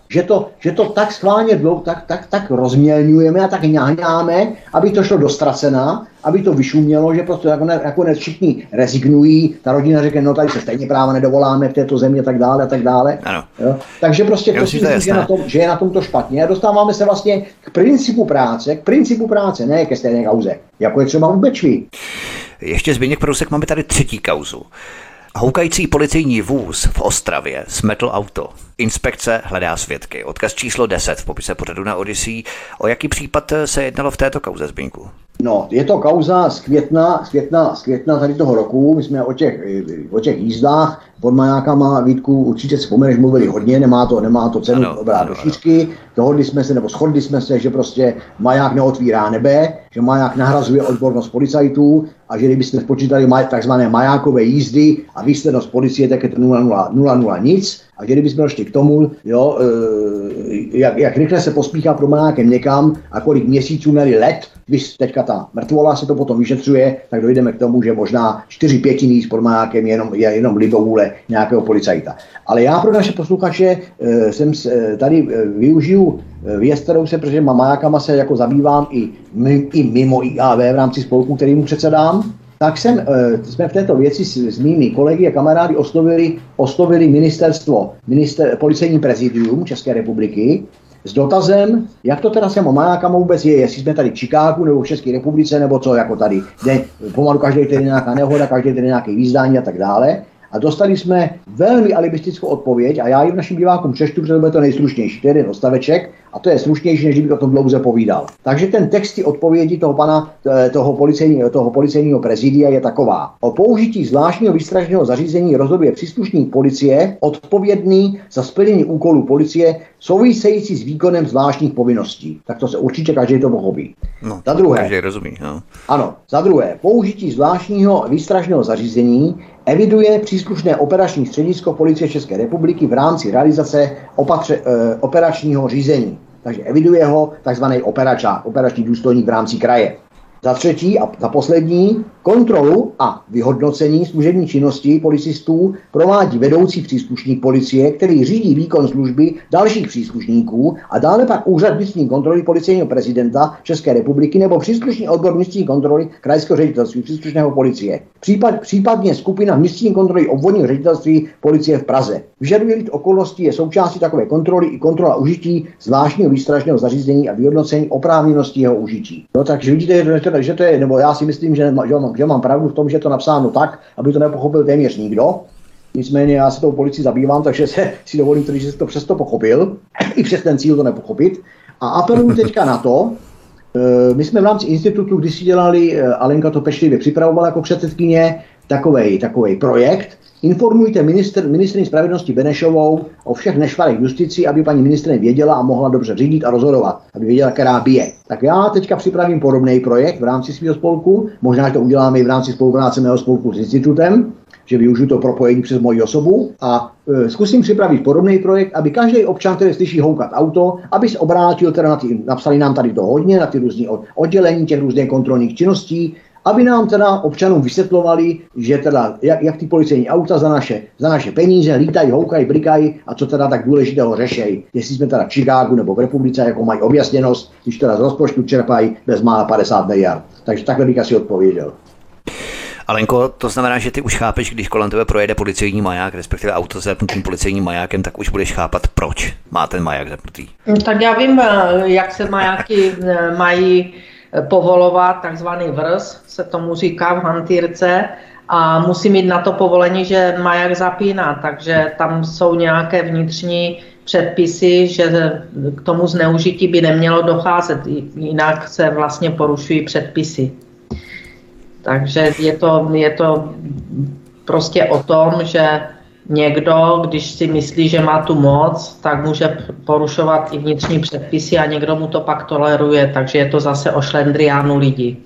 že to tak schválně dlouho, tak rozmělňujeme a tak ňáňáme, aby to šlo do ztracena, aby to vyšumělo, že prostě nakonec všichni rezignují, ta rodina řekne, no tady se stejně práva nedovoláme v této země, tak dále. Jo? Takže prostě to si myslím, že je na tom to špatně. A dostáváme se vlastně k principu práce, ne ke stejné kauze, jako je třeba u Bečvy. Ještě Zbyněk Prousek, máme tady 3. kauzu. Houkající policejní vůz v Ostravě smetl auto. Inspekce hledá svědky. Odkaz číslo 10 v popise pořadu na Odysee. O jaký případ se jednalo v této kauze, Zbyňku? No, je to kauza z května tady toho roku. My jsme o těch jízdách pod majákama, Vítku, určitě si vzpomeneš, mluvili hodně, nemá to cenu obrát do šířky. Shodli jsme se, že prostě maják neotvírá nebe, že maják nahrazuje odbornost policajtů a že kdybyste spočítali takzvané majákové jízdy a výslednost policie, tak je to 0,0 nic. A že kdybychom došli k tomu, jo, jak rychle se pospíchá pro majákem někam a kolik měsíců, ne-li let, když teďka ta mrtvola se to potom vyšetřuje, tak dojdeme k tomu, že možná 4/5 jízd pro majákem je jenom libovůle nějakého policajta. Ale já pro naše posluchače tady využiju věc, kterou se, protože majákama se jako zabývám i mimo IAV v rámci spolku, kterýmu předsedám, tak jsme v této věci s mými kolegy a kamarády oslovili policejní prezidium České republiky s dotazem, jak to teda se majákama vůbec je, jestli jsme tady v Chicagu nebo v České republice, nebo co, jako tady, kde pomalu každý týden nějaká nehoda, každý týden nějaké výzdání a tak dále. A dostali jsme velmi alibistickou odpověď a já ji našim divákům přečtu, protože to bude to nejslušnější, to je jeden odstaveček a to je slušnější, než kdybych o tom dlouze povídal. Takže ten text odpovědi toho policejního prezidia je taková. O použití zvláštního výstražného zařízení rozhoduje příslušník policie odpovědný za splnění úkolů policie související s výkonem zvláštních povinností. Tak to se určitě každý to pochopí. No, za druhé. Každý rozumí, no. Ano, za druhé, použití zvláštního výstražného zařízení eviduje příslušné operační středisko Policie České republiky v rámci realizace operačního řízení. Takže eviduje ho tzv. Operačák, operační důstojník v rámci kraje. Za třetí a za poslední, kontrolu a vyhodnocení služební činnosti policistů provádí vedoucí příslušník policie, který řídí výkon služby dalších příslušníků a dále pak úřad vnitřní kontroly policejního prezidenta České republiky nebo příslušný odbor vnitřní kontroly krajského ředitelství příslušného policie. Případně skupina vnitřní kontroly obvodního ředitelství policie v Praze. Vyžaduje-li okolnosti je součástí takové kontroly i kontrola užití zvláštního výstražného zařízení a vyhodnocení oprávněnosti jeho užití. No, takže vidíte, že to je, nebo já si myslím, že mám pravdu v tom, že je to napsáno tak, aby to nepochopil téměř nikdo. Nicméně já se tou policií zabývám, takže si dovolím tvrdit, že jsem to přesto pochopil. I přes ten cíl to nepochopit. A apeluju teďka na to, my jsme v rámci institutu, když si dělali, Alenka to pečlivě připravovala jako předsedkyně, takovej projekt. Informujte ministryni spravedlnosti Benešovou o všech nešvarech justici, aby paní ministryně věděla a mohla dobře řídit a rozhodovat, aby věděla, která bije. Tak já teďka připravím podobný projekt v rámci svého spolku, možná že to uděláme i v rámci spolupráce mého spolku s institutem, že využiju to propojení přes moji osobu a zkusím připravit podobný projekt, aby každý občan, který slyší houkat auto, aby se obrátil teda napsali nám tady to hodně, na ty různé oddělení těch různých kontrolních činností, aby nám teda občanům vysvětlovali, že teda jak ty policejní auta za naše peníze lítají, houkají, blikají a co teda tak důležitého řešejí. Jestli jsme teda v Chicagu nebo v republice, jako mají objasněnost, když teda z rozpočtu čerpají bezmála 50 miliard. Takže takhle bych asi odpověděl. Alenko, to znamená, že ty už chápeš, když kolem tebe projede policejní maják, respektive auto s zapnutým policejním majákem, tak už budeš chápat, proč má ten maják zapnutý. Tak já vím, jak se majáky mají povolovat, takzvaný vrz, se tomu říká v hantýrce, a musí mít na to povolení, že maják zapíná, takže tam jsou nějaké vnitřní předpisy, že k tomu zneužití by nemělo docházet, jinak se vlastně porušují předpisy. Takže je to prostě o tom, že někdo, když si myslí, že má tu moc, tak může porušovat i vnitřní předpisy a někdo mu to pak toleruje, takže je to zase o šlendriánu lidí.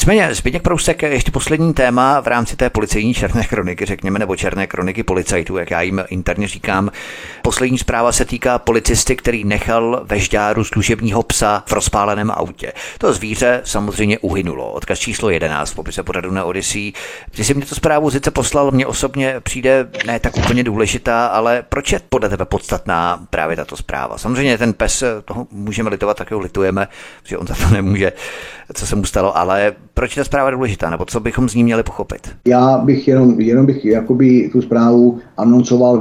Nicméně, Zbyněk Prousek, ještě poslední téma v rámci té policejní černé kroniky, řekněme, nebo černé kroniky policajtů, jak já jim interně říkám. Poslední zpráva se týká policisty, který nechal ve Žďáru služebního psa v rozpáleném autě. To zvíře samozřejmě uhynulo. Odkaz číslo 11 v popise pořadu na Odysee. Když jsi mě tu zprávu sice poslal, mně osobně přijde ne tak úplně důležitá, ale proč je podle tebe podstatná právě tato zpráva? Samozřejmě ten pes, toho můžeme litovat, tak ho litujeme, že on za to nemůže, co se mu stalo, ale proč ta zpráva je důležitá, nebo co bychom z ní měli pochopit? Já bych jenom bych jakoby tu zprávu anoncoval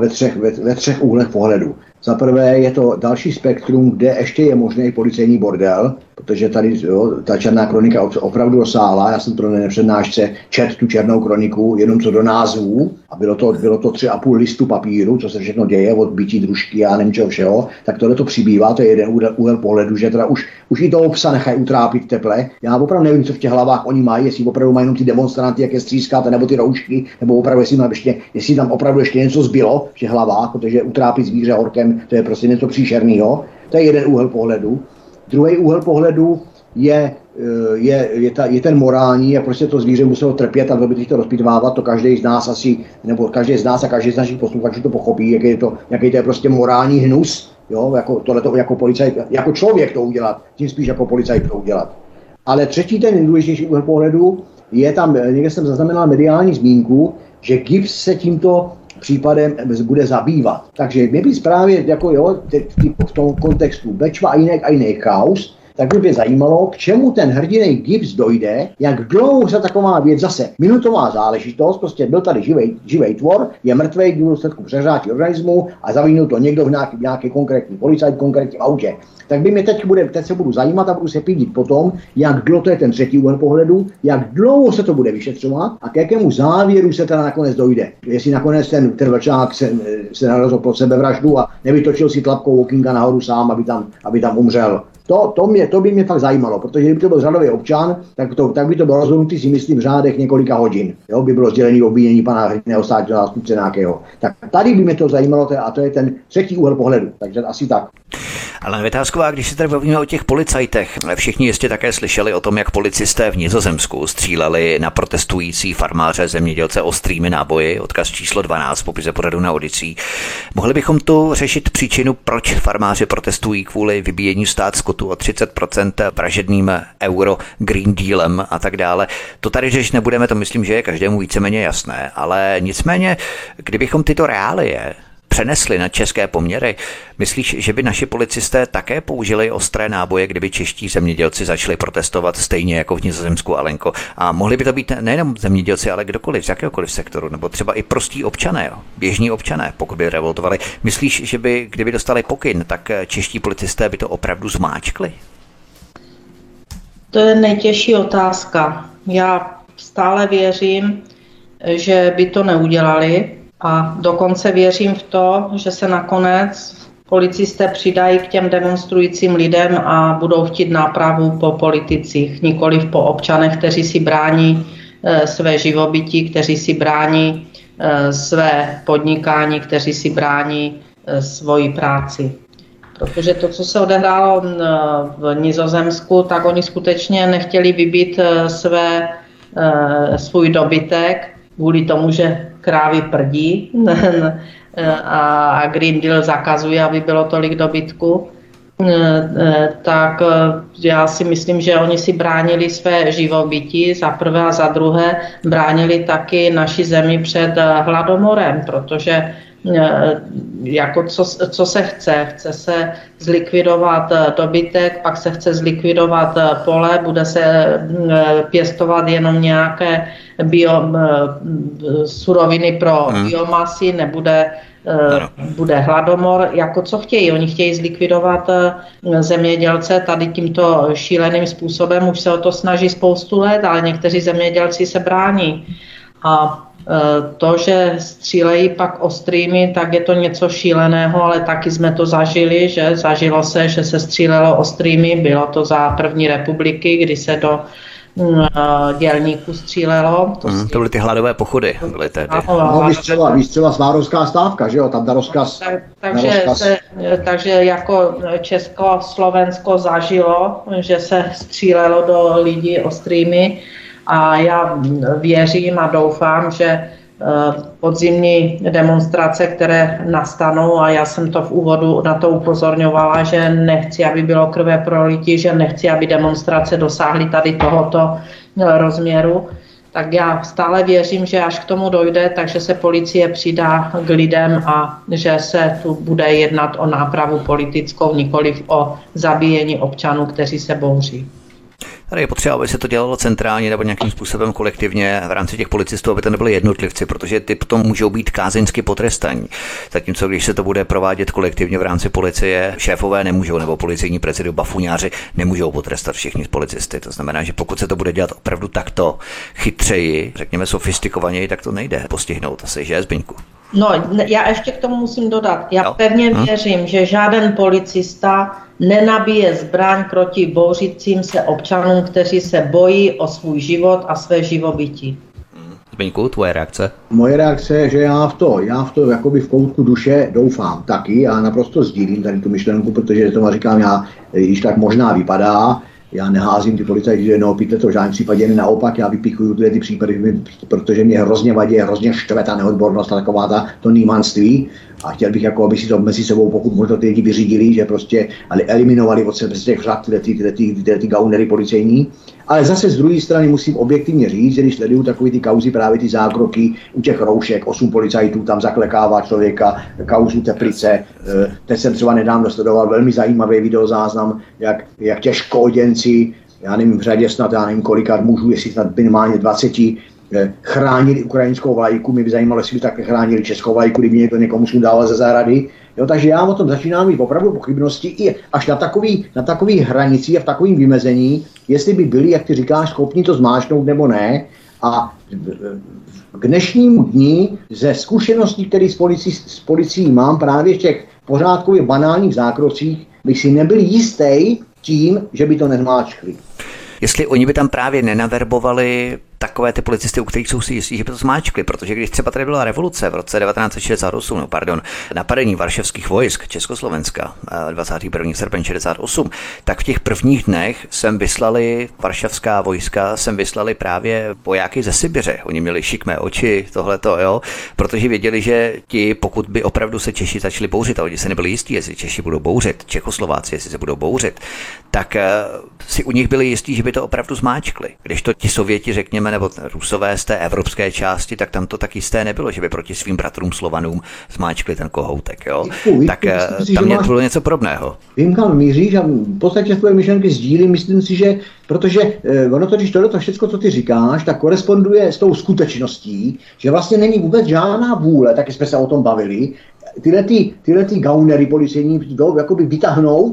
ve třech úhlech pohledu. Za prvé je to další spektrum, kde ještě je možný policejní bordel, protože tady ta černá kronika opravdu rozsáhla. Já jsem pro nepřednášce četl tu černou kroniku jenom co do názvů a bylo to 3,5 listu papíru, co se všechno děje, od bytí družky a nevím čeho všeho, tak tohle to přibývá, to je jeden úhel pohledu, že teda už i toho psa nechají utrápit teple. Já opravdu nevím, co v těch hlavách oni mají, jestli opravdu mají jenom ty demonstranty, jak je střískáte, nebo ty roušky, nebo opravdu jestli tam opravdu ještě něco zbylo v těch hlavách, protože utrápit zvíře horkem, to je prostě něco příšerného. To je jeden úhel pohledu. Druhý úhel pohledu je ten morální, jak prostě to zvíře muselo trpět a bylo by teď to rozpitvávat, to každý z nás asi, nebo každý z nás a každý z našich posluchačů to pochopí, jaký to je prostě morální hnus, jo, jako tohleto jako policajt, jako člověk to udělat, tím spíš jako policajt to udělat. Ale třetí, ten nejdůležitější úhel pohledu, je tam, někde jsem zaznamenal mediální zmínku, že GIBS se tímto případem bude zabývat. Takže mě by právě jako v tom kontextu Bečva a jiných chaos, tak by mě zajímalo, k čemu ten hrdinej GIBS dojde, jak dlouho se taková věc, zase minutová záležitost, prostě byl tady živej tvor, je mrtvej v důsledku přehřátí organismu a zavínul to někdo v nějaký konkrétní policajt, konkrétním autě. Tak by mě teď se budu zajímat a budu se pídit potom, jak dlouho, to je ten třetí úhel pohledu, jak dlouho se to bude vyšetřovat a k jakému závěru se teda nakonec dojde. Jestli nakonec ten trvlčák se narazil pod sebevraždu a nevytočil si tlapkou okýnka nahoru sám, aby tam umřel. To by mě fakt zajímalo, protože kdyby to byl řadový občan, tak by to bylo rozhodnutý, si myslím, v řádech několika hodin. Jo, by bylo sdělení obvinění pana hrdinného státního zástupce nějakého. Tak tady by mě to zajímalo a to je ten třetí úhel pohledu, takže asi tak. Alena Vitásková, když se tady bavíme o těch policajtech, všichni jistě také slyšeli o tom, jak policisté v Nizozemsku stříleli na protestující farmáře zemědělce ostrými náboji, odkaz číslo 12 v popise pořadu na Odysee. Mohli bychom tu řešit příčinu, proč farmáři protestují kvůli vybíjení stát skotu o 30% vražedným euro Green Dealem a tak dále. To tady řešit nebudeme, to myslím, že je každému víceméně jasné, ale nicméně, kdybychom tyto reálie přenesli na české poměry, myslíš, že by naši policisté také použili ostré náboje, kdyby čeští zemědělci začali protestovat stejně jako v Nizozemsku, Alenko? A mohli by to být nejenom zemědělci, ale kdokoliv, z jakéhokoliv sektoru, nebo třeba i prostí občané, běžní občané, pokud by revoltovali. Myslíš, že by, kdyby dostali pokyn, tak čeští policisté by to opravdu zmáčkli? To je nejtěžší otázka. Já stále věřím, že by to neudělali, a dokonce věřím v to, že se nakonec policisté přidají k těm demonstrujícím lidem a budou chtít nápravu po politicích, nikoliv po občanech, kteří si brání své živobytí, kteří si brání své podnikání, kteří si brání svoji práci. Protože to, co se odehrálo v Nizozemsku, tak oni skutečně nechtěli vybít svůj dobytek kvůli tomu, že krávy prdí a Green Deal zakazuje, aby bylo tolik dobytku. Tak já si myslím, že oni si bránili své živobytí za prvé a za druhé bránili taky naši zemi před hladomorem, protože jako co se chce? Chce se zlikvidovat dobytek, pak se chce zlikvidovat pole, bude se pěstovat jenom nějaké suroviny pro biomasy, bude hladomor, jako co chtějí. Oni chtějí zlikvidovat zemědělce tady tímto šíleným způsobem, už se o to snaží spoustu let, ale někteří zemědělci se brání. A to, že střílejí pak ostrými, tak je to něco šíleného, ale taky jsme to zažili, že zažilo se, že se střílelo ostrými, bylo to za první republiky, kdy se do dělníků střílelo. To byly ty hladové pochody. Byly tehdy. Výstřela svárovská stávka, že jo? Tam rozkaz. Takže jako Česko-Slovensko zažilo, že se střílelo do lidí ostrými. A já věřím a doufám, že podzimní demonstrace, které nastanou, a já jsem to v úvodu na to upozorňovala, že nechci, aby bylo krve prolití, že nechci, aby demonstrace dosáhly tady tohoto rozměru, tak já stále věřím, že až k tomu dojde, takže se policie přidá k lidem a že se tu bude jednat o nápravu politickou, nikoliv o zabíjení občanů, kteří se bouří. Tady je potřeba, aby se to dělalo centrálně nebo nějakým způsobem kolektivně v rámci těch policistů, aby to nebyly jednotlivci, protože ty potom můžou být kázeňsky potrestaní. Zatímco když se to bude provádět kolektivně v rámci policie, šéfové nemůžou nebo policejní prezidium, bafuňáři nemůžou potrestat všichni z policisty. To znamená, že pokud se to bude dělat opravdu takto chytřeji, řekněme sofistikovaněji, tak to nejde postihnout asi, že, Zbyňku? No, já ještě k tomu musím dodat. Já pevně věřím, že žádný policista nenabíje zbraň proti bouřícím se občanům, kteří se bojí o svůj život a své živobytí. Zbyňku, tvoje reakce? Moje reakce je, že já v to jakoby v koutku duše doufám taky a naprosto sdílím tady tu myšlenku, protože tomu říkám, já již tak možná vypadá, já neházím ty policajty do jednoho pytle, to v žádném případě, naopak, já vypíchuju ty případy, protože mě hrozně vadí, hrozně štve ta neodbornost a taková to nýmanství. A chtěl bych, jako, aby si to mezi sebou, pokud možno ty lidi vyřídili, že prostě ale eliminovali od sebe z těch řad tyhle gaunery policejní. Ale zase z druhé strany musím objektivně říct, že když sleduju takové ty kauzy, právě ty zákroky u těch roušek, 8 policajtů tam zaklekává člověka, kauzu Teplice. Teď jsem třeba nedávno sledoval velmi zajímavý videozáznam, jak těžkooděnci, v řadě kolika mužů, jestli snad minimálně 20, chránili ukrajinskou vlajku, mě by zajímalo, jestli by tak chránili českou vlajku, kdyby někdo někomu sundával ze zahrady. Jo, takže já o tom začínám mít opravdu pochybnosti i až na takový hranici a v takovým vymezení, jestli by byli, jak ty říkáš, schopni to zmáčknout nebo ne. A k dnešnímu dní ze zkušeností, které s policií mám právě v těch pořádkově banálních zákrocích, bych si nebyl jistý tím, že by to nezmáčkli. Jestli oni by tam právě nenaverbovali takové ty policisty, u kterých jsou si jistí, že by to zmáčkli, protože když třeba tady byla revoluce v roce 1968, napadení varšavských vojsk Československa 21. srpen 68, tak v těch prvních dnech varšavská vojska vyslali právě vojáky ze Sibiře. Oni měli šikmé oči, tohleto, jo, protože věděli, že ti, pokud by opravdu se Češi začali bouřit, a oni se nebyli jistí, jestli Češi budou bouřit, Čechoslováci, jestli se budou bouřit, tak si u nich byli jistí, že by to opravdu zmáčkli. Když to ti Sověti, řekněme, nebo Rusové z té evropské části, tak tam to tak jisté nebylo, že by proti svým bratrům Slovanům zmáčkli ten kohoutek, jo? Tak tam bylo něco podobného. Vím, kam míříš a v podstatě tvoje myšlenky sdílím, myslím si, že protože ono totiž to všechno, co ty říkáš, tak koresponduje s tou skutečností, že vlastně není vůbec žádná vůle, taky jsme se o tom bavili, tyhle gaunery policejní jdou jakoby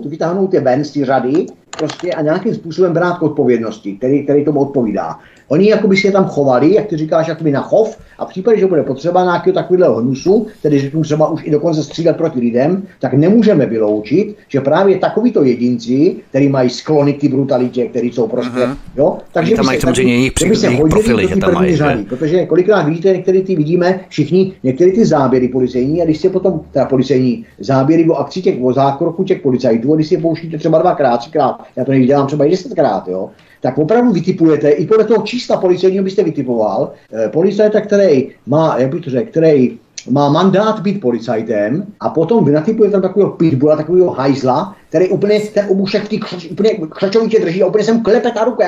vytáhnout je ven z ty řady prostě a nějakým způsobem brát k odpovědnosti, který tomu odpovídá. Oni jakoby si je tam chovali, jak ty říkáš, jakoby na chov, a v případě, že bude potřeba nějakého takového hnusu, tedy že třeba už i dokonce střídat proti lidem, tak nemůžeme vyloučit, že právě takovýto jedinci, kteří mají sklony k brutalitě, kteří jsou prostě, jo, takže by se hodili do té první řady, protože kolikrát vidíte, některé ty vidíme všichni, některé ty záběry policejní, a když se potom ta policejní záběry o akci těch, o zákroku těch policajtů, když si je pouštíte třeba dvakrát, třikrát, já to dělám třeba i 10krát, jo, tak opravdu vytipujete, i podle toho čísla policejního byste vytipoval, policajta, který má, jak bych to řekl, který má mandát být policajtem, a potom vy natipujete tam takového pitbulla, takového hajzla, který úplně ten obušek v té křačovitě drží a úplně se mu klepe ta ruka,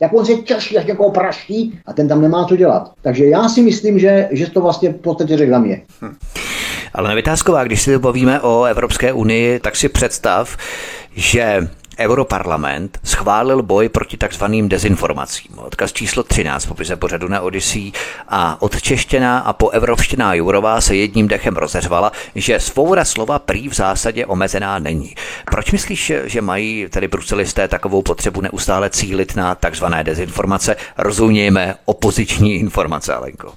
jak on se těší, až někoho praští, a ten tam nemá co dělat. Takže já si myslím, že to vlastně v podstatě řekl na mě. Alena Vitásková, když si bavíme o Evropské unii, tak si představ, že Europarlament schválil boj proti takzvaným dezinformacím. Odkaz číslo 13 v popise pořadu na Odysee, a odčeštěná a poevropštěná Jourová se jedním dechem rozeřvala, že svoboda slova prý v zásadě omezená není. Proč myslíš, že mají tady bruselisté takovou potřebu neustále cílit na takzvané dezinformace? Rozumějme opoziční informace, Alenko.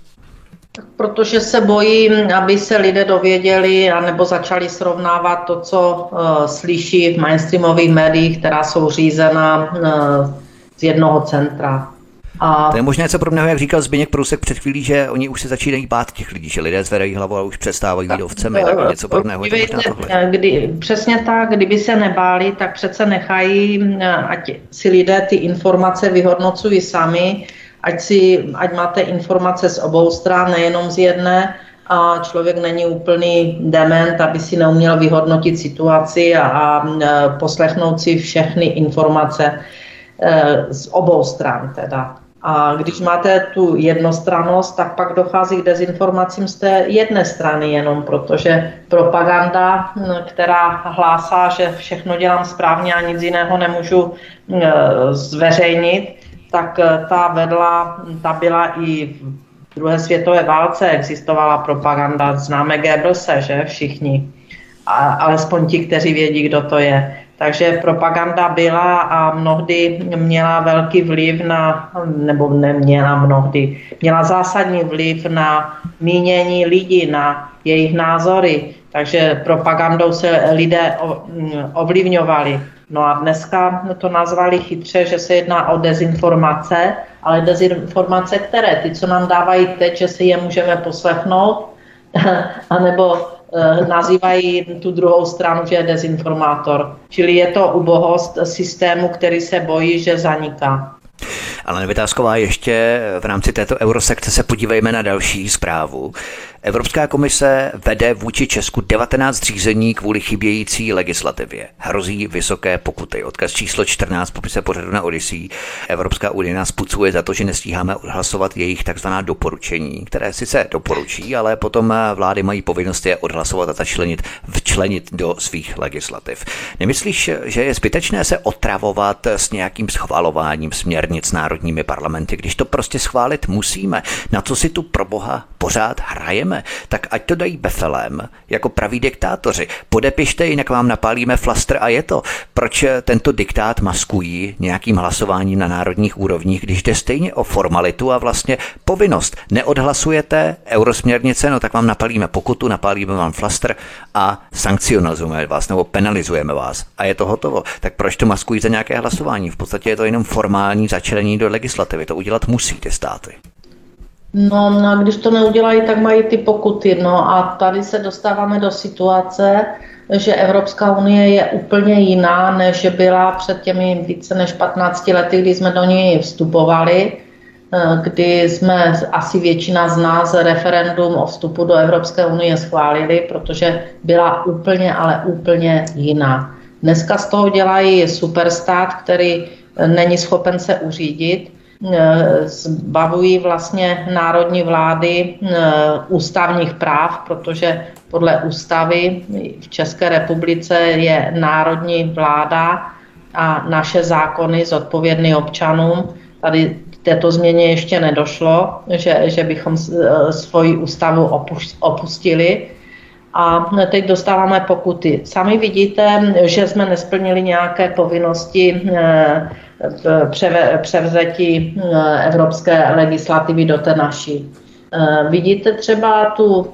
Protože se bojím, aby se lidé dověděli anebo začali srovnávat to, co slyší v mainstreamových médiích, která jsou řízena z jednoho centra. To je možná něco podobného, jak říkal Zbyněk Prousek před chvílí, že oni už se začínají bát těch lidí, že lidé zvedají hlavu a už přestávají být ovcemi, tak něco podobného. Přesně tak, kdyby se nebáli, tak přece nechají, ať si lidé ty informace vyhodnocují sami, ať máte informace z obou stran, nejenom z jedné, a člověk není úplný dement, aby si neuměl vyhodnotit situaci a poslechnout si všechny informace z obou stran teda. A když máte tu jednostrannost, tak pak dochází k dezinformacím z té jedné strany jenom, protože propaganda, která hlásá, že všechno dělám správně a nic jiného nemůžu zveřejnit, tak ta byla i v druhé světové válce, existovala propaganda, známe Goebbelse, že všichni, alespoň ti, kteří vědí, kdo to je. Takže propaganda byla a mnohdy měla velký vliv měla zásadní vliv na mínění lidí, na jejich názory, takže propagandou se lidé ovlivňovali. No a dneska to nazvali chytře, že se jedná o dezinformace, ale dezinformace které? Ty, co nám dávají teď, že si je můžeme poslechnout, anebo nazývají tu druhou stranu, že je dezinformátor. Čili je to ubohost systému, který se bojí, že zaniká. Alena Vitásková, ještě v rámci této eurosekce se podívejme na další zprávu. Evropská komise vede vůči Česku 19 řízení kvůli chybějící legislativě. Hrozí vysoké pokuty. Odkaz číslo 14 v popise pořadu na Odysee. Evropská unie nás pucuje za to, že nestíháme odhlasovat jejich takzvaná doporučení, které sice doporučí, ale potom vlády mají povinnost je odhlasovat a včlenit do svých legislativ. Nemyslíš, že je zbytečné se otravovat s nějakým schvalováním směrnic národními parlamenty, když to prostě schválit musíme? Na co si tu pro boha pořád hrajeme? Tak ať to dají befelem, jako praví diktátoři. Podepište, jinak vám napálíme flastr a je to. Proč tento diktát maskují nějakým hlasováním na národních úrovních, když jde stejně o formalitu a vlastně povinnost? Neodhlasujete eurosměrnice, no tak vám napálíme pokutu, napálíme vám flastr a sankcionalizujeme vás nebo penalizujeme vás. A je to hotovo. Tak proč to maskují za nějaké hlasování? V podstatě je to jenom formální začlenění do legislativy. To udělat musí ty státy. No a když to neudělají, tak mají ty pokuty. No a tady se dostáváme do situace, že Evropská unie je úplně jiná, než byla před těmi více než 15 lety, kdy jsme do ní vstupovali, kdy jsme asi většina z nás referendum o vstupu do Evropské unie schválili, protože byla úplně, ale úplně jiná. Dneska z toho dělají superstát, který není schopen se uřídit, zbavují vlastně národní vlády ústavních práv, protože podle ústavy v České republice je národní vláda a naše zákony zodpovědný občanům. Tady k této změně ještě nedošlo, že bychom svoji ústavu opustili. a teď dostáváme pokuty. Sami vidíte, že jsme nesplnili nějaké povinnosti v převzetí evropské legislativy do té naší. Vidíte třeba tu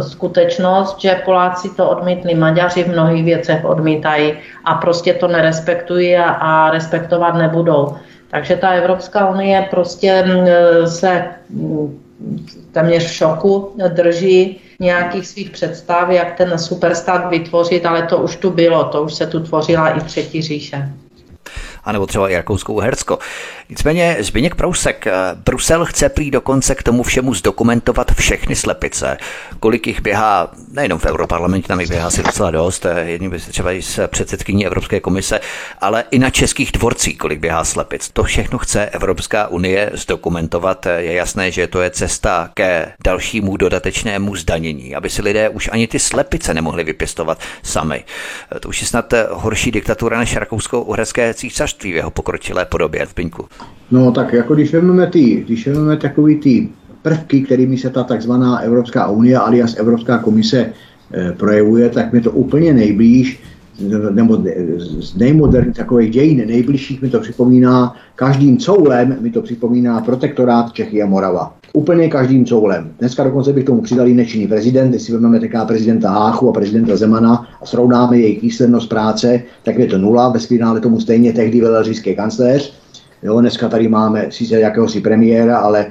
skutečnost, že Poláci to odmítli, Maďaři v mnohých věcech odmítají a prostě to nerespektují a respektovat nebudou. Takže ta Evropská unie prostě se téměř v šoku drží nějakých svých představ, jak ten superstát vytvořit, ale to už tu bylo, to už se tu tvořila i třetí říše. A nebo třeba i Rakousko-Uhersko. Nicméně Zbyněk Prousek, Brusel chce prý dokonce k tomu všemu zdokumentovat všechny slepice. Kolik jich běhá, nejenom v Europarlamentu, tam jich běhá si docela dost, jedním třeba i s předsedkyní Evropské komise, ale i na českých dvorcích, kolik běhá slepic. To všechno chce Evropská unie zdokumentovat. Je jasné, že to je cesta ke dalšímu dodatečnému zdanění, aby si lidé už ani ty slepice nemohli vypěstovat sami. To už je snad horší diktatura než Rakousko-Uherské císařství v jeho pokročilé podobě. No tak jako když vezmeme takový ty prvky, kterými se ta takzvaná Evropská unie alias Evropská komise projevuje, tak mi to úplně nejblíž, nebo z nejmoderních takových dějin nejbližších mi to připomíná, každým coulem mi to připomíná protektorát Čechy a Morava. Úplně každým coulem. Dneska dokonce bych tomu přidali nečinný prezident, když si vezmeme taká prezidenta Háchu a prezidenta Zemana a srovnáme jejich výslednost práce, tak je to nula, ve finále tomu stejně tehdy velel říšský kancléř. Jo, dneska tady máme sice jakéhosi premiéra, ale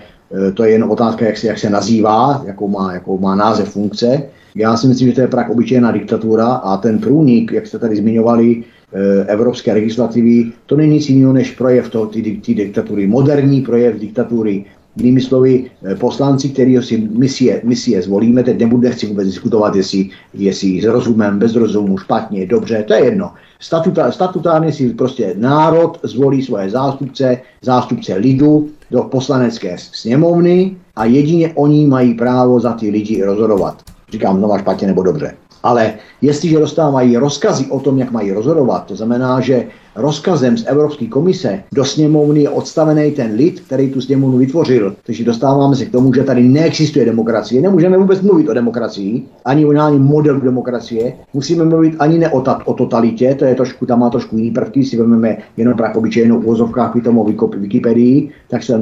to je jen otázka, jak se nazývá, jakou má název funkce. Já si myslím, že to je prach obyčejná diktatura a ten průnik, jak jste tady zmiňovali, evropské legislativy, to není nic jiného než projev té diktatury, moderní projev diktatury. Jinými slovy, poslanci, kterého si my si je zvolíme, teď nechci vůbec diskutovat, jestli s rozumem, bez rozumu, špatně, dobře, to je jedno. Statutárně si prostě národ zvolí svoje zástupce lidu do poslanecké sněmovny a jedině oni mají právo za ty lidi rozhodovat. Říkám znova špatně nebo dobře. Ale jestliže dostávají rozkazy o tom, jak mají rozhodovat, to znamená, že rozkazem z Evropské komise do sněmovny je odstavený ten lid, který tu sněmovnu vytvořil. Takže dostáváme se k tomu, že tady neexistuje demokracie. Nemůžeme vůbec mluvit o demokracii, ani o nějakém modelu demokracie. Musíme mluvit ani o totalitě, to je trošku, tam má trošku jiný prvky, si vezmeme jenom prach obyčejnou v uvozovkách Wikipedii,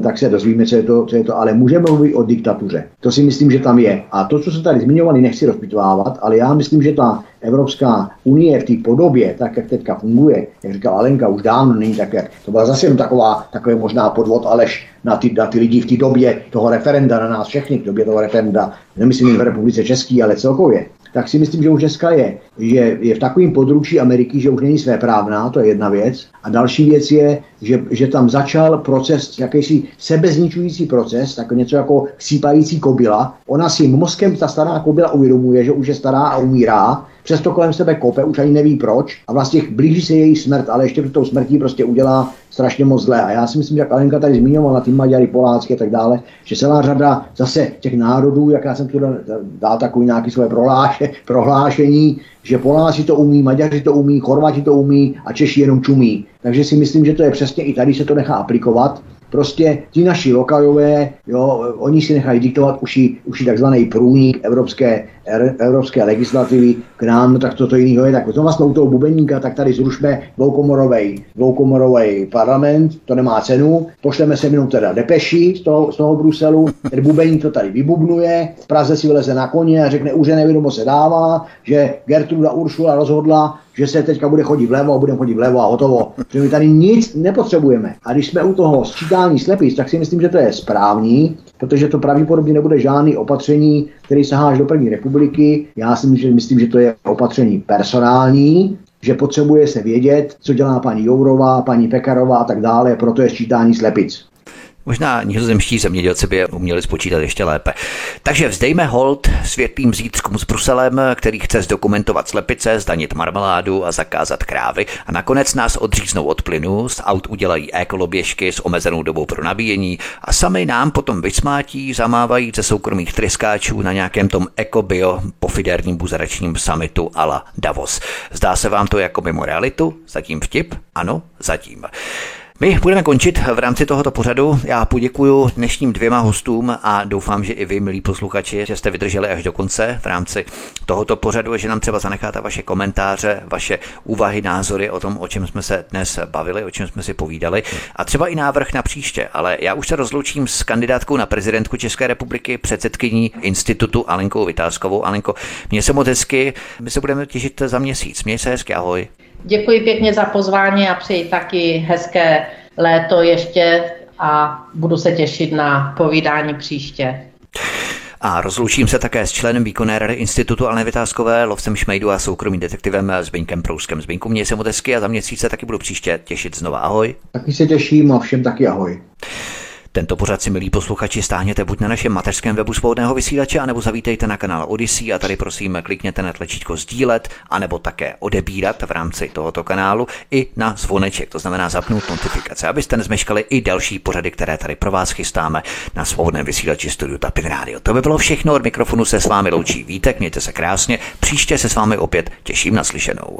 tak se dozvíme, co je to, ale můžeme mluvit o diktatuře. To si myslím, že tam je. A to, co se tady zmiňovali, nechci rozpitvávat, ale já myslím, že ta Evropská unie v té podobě, tak jak teďka funguje, jak říkala Alenka, už dávno není tak, jak to byla zase jen takový možná podvod, Aleš, na ty lidi v té době toho referenda, na nás všechny v době toho referenda, nemyslím jen v Republice Český, ale celkově, tak si myslím, že už dneska je v takovém područí Ameriky, že už není svéprávná, to je jedna věc. A další věc je, že tam začal proces, jakýsi sebezničující proces, tak něco jako sípající kobyla. Ona si mozkem, ta stará kobyla, uvědomuje, že už je stará a umírá, přesto kolem sebe kope, už ani neví proč a vlastně blíží se její smrt, ale ještě před tou smrtí prostě udělá strašně moc zlé. A já si myslím, jak Alenka tady zmiňovala, ty Maďary, Polácky a tak dále, že celá řada zase těch národů, jak já jsem tu dal takový nějaké svoje prohlášení, že Poláci to umí, Maďaři to umí, Chorvati to umí a Češi jenom čumí. Takže si myslím, že to je přesně i tady se to nechá aplikovat. Prostě ti naši lokajové, jo, oni si nechají diktovat už i takzvaný průnik evropské legislativy k nám, tak toto jiného je. Tak znovu jsme u toho bubeníka, tak tady zrušme dvoukomorový parlament, to nemá cenu, pošleme se jenom teda depeši z toho Bruselu, ten bubeník to tady vybubnuje, v Praze si vyleze na koně a řekne, už je nevědomo se dává, že Gertruda Ursula rozhodla, že se teďka bude chodit vlevo a budeme chodit vlevo a hotovo. Protože my tady nic nepotřebujeme. A když jsme u toho sčítání slepic, tak si myslím, že to je správný, protože to pravděpodobně nebude žádný opatření, který sahá až do první republiky. Já si myslím, že to je opatření personální, že potřebuje se vědět, co dělá paní Jourová, paní Pekarová a tak dále, proto je sčítání slepic. Možná nizozemští zemědělci by je uměli spočítat ještě lépe. Takže vzdejme hold světlým zítřkům s Bruselem, který chce zdokumentovat slepice, zdanit marmeládu a zakázat krávy. A nakonec nás odříznou od plynu, z aut udělají ekoloběžky s omezenou dobou pro nabíjení a sami nám potom vysmátí, zamávají ze soukromých tryskáčů na nějakém tom ekobio pofiderním buzeračním summitu a la Davos. Zdá se vám to jako mimo realitu? Zatím vtip? Ano, zatím. My budeme končit v rámci tohoto pořadu. Já poděkuju dnešním dvěma hostům a doufám, že i vy, milí posluchači, že jste vydrželi až do konce v rámci tohoto pořadu, že nám třeba zanecháte vaše komentáře, vaše úvahy, názory o tom, o čem jsme se dnes bavili, o čem jsme si povídali a třeba i návrh na příště. Ale já už se rozloučím s kandidátkou na prezidentku České republiky, předsedkyní institutu Alenkou Vitáskovou. Alenko, měj se moc hezky, my se budeme těšit za měsíc. Měj se hezky, ahoj. Děkuji pěkně za pozvání a přeji taky hezké léto ještě a budu se těšit na povídání příště. A rozloučím se také s členem výkonné rady Institutu Aleny Vitáskové, lovcem šmejdu a soukromým detektivem Zbyňkem Prouskem. Zbyňku, měj se moc hezky a za měsíc se taky budu příště těšit znova. Ahoj. Taky se těším a všem taky ahoj. Tento pořad si, milí posluchači, stáhněte buď na našem mateřském webu Svobodného vysílače, anebo zavítejte na kanál Odysee a tady prosím klikněte na tlačítko sdílet, anebo také odebírat v rámci tohoto kanálu i na zvoneček, to znamená zapnout notifikace, abyste nezmeškali i další pořady, které tady pro vás chystáme na Svobodném vysílači Studiu Tapin Radio. To by bylo všechno, od mikrofonu se s vámi loučí Vítek, mějte se krásně, příště se s vámi opět těším na slyšenou.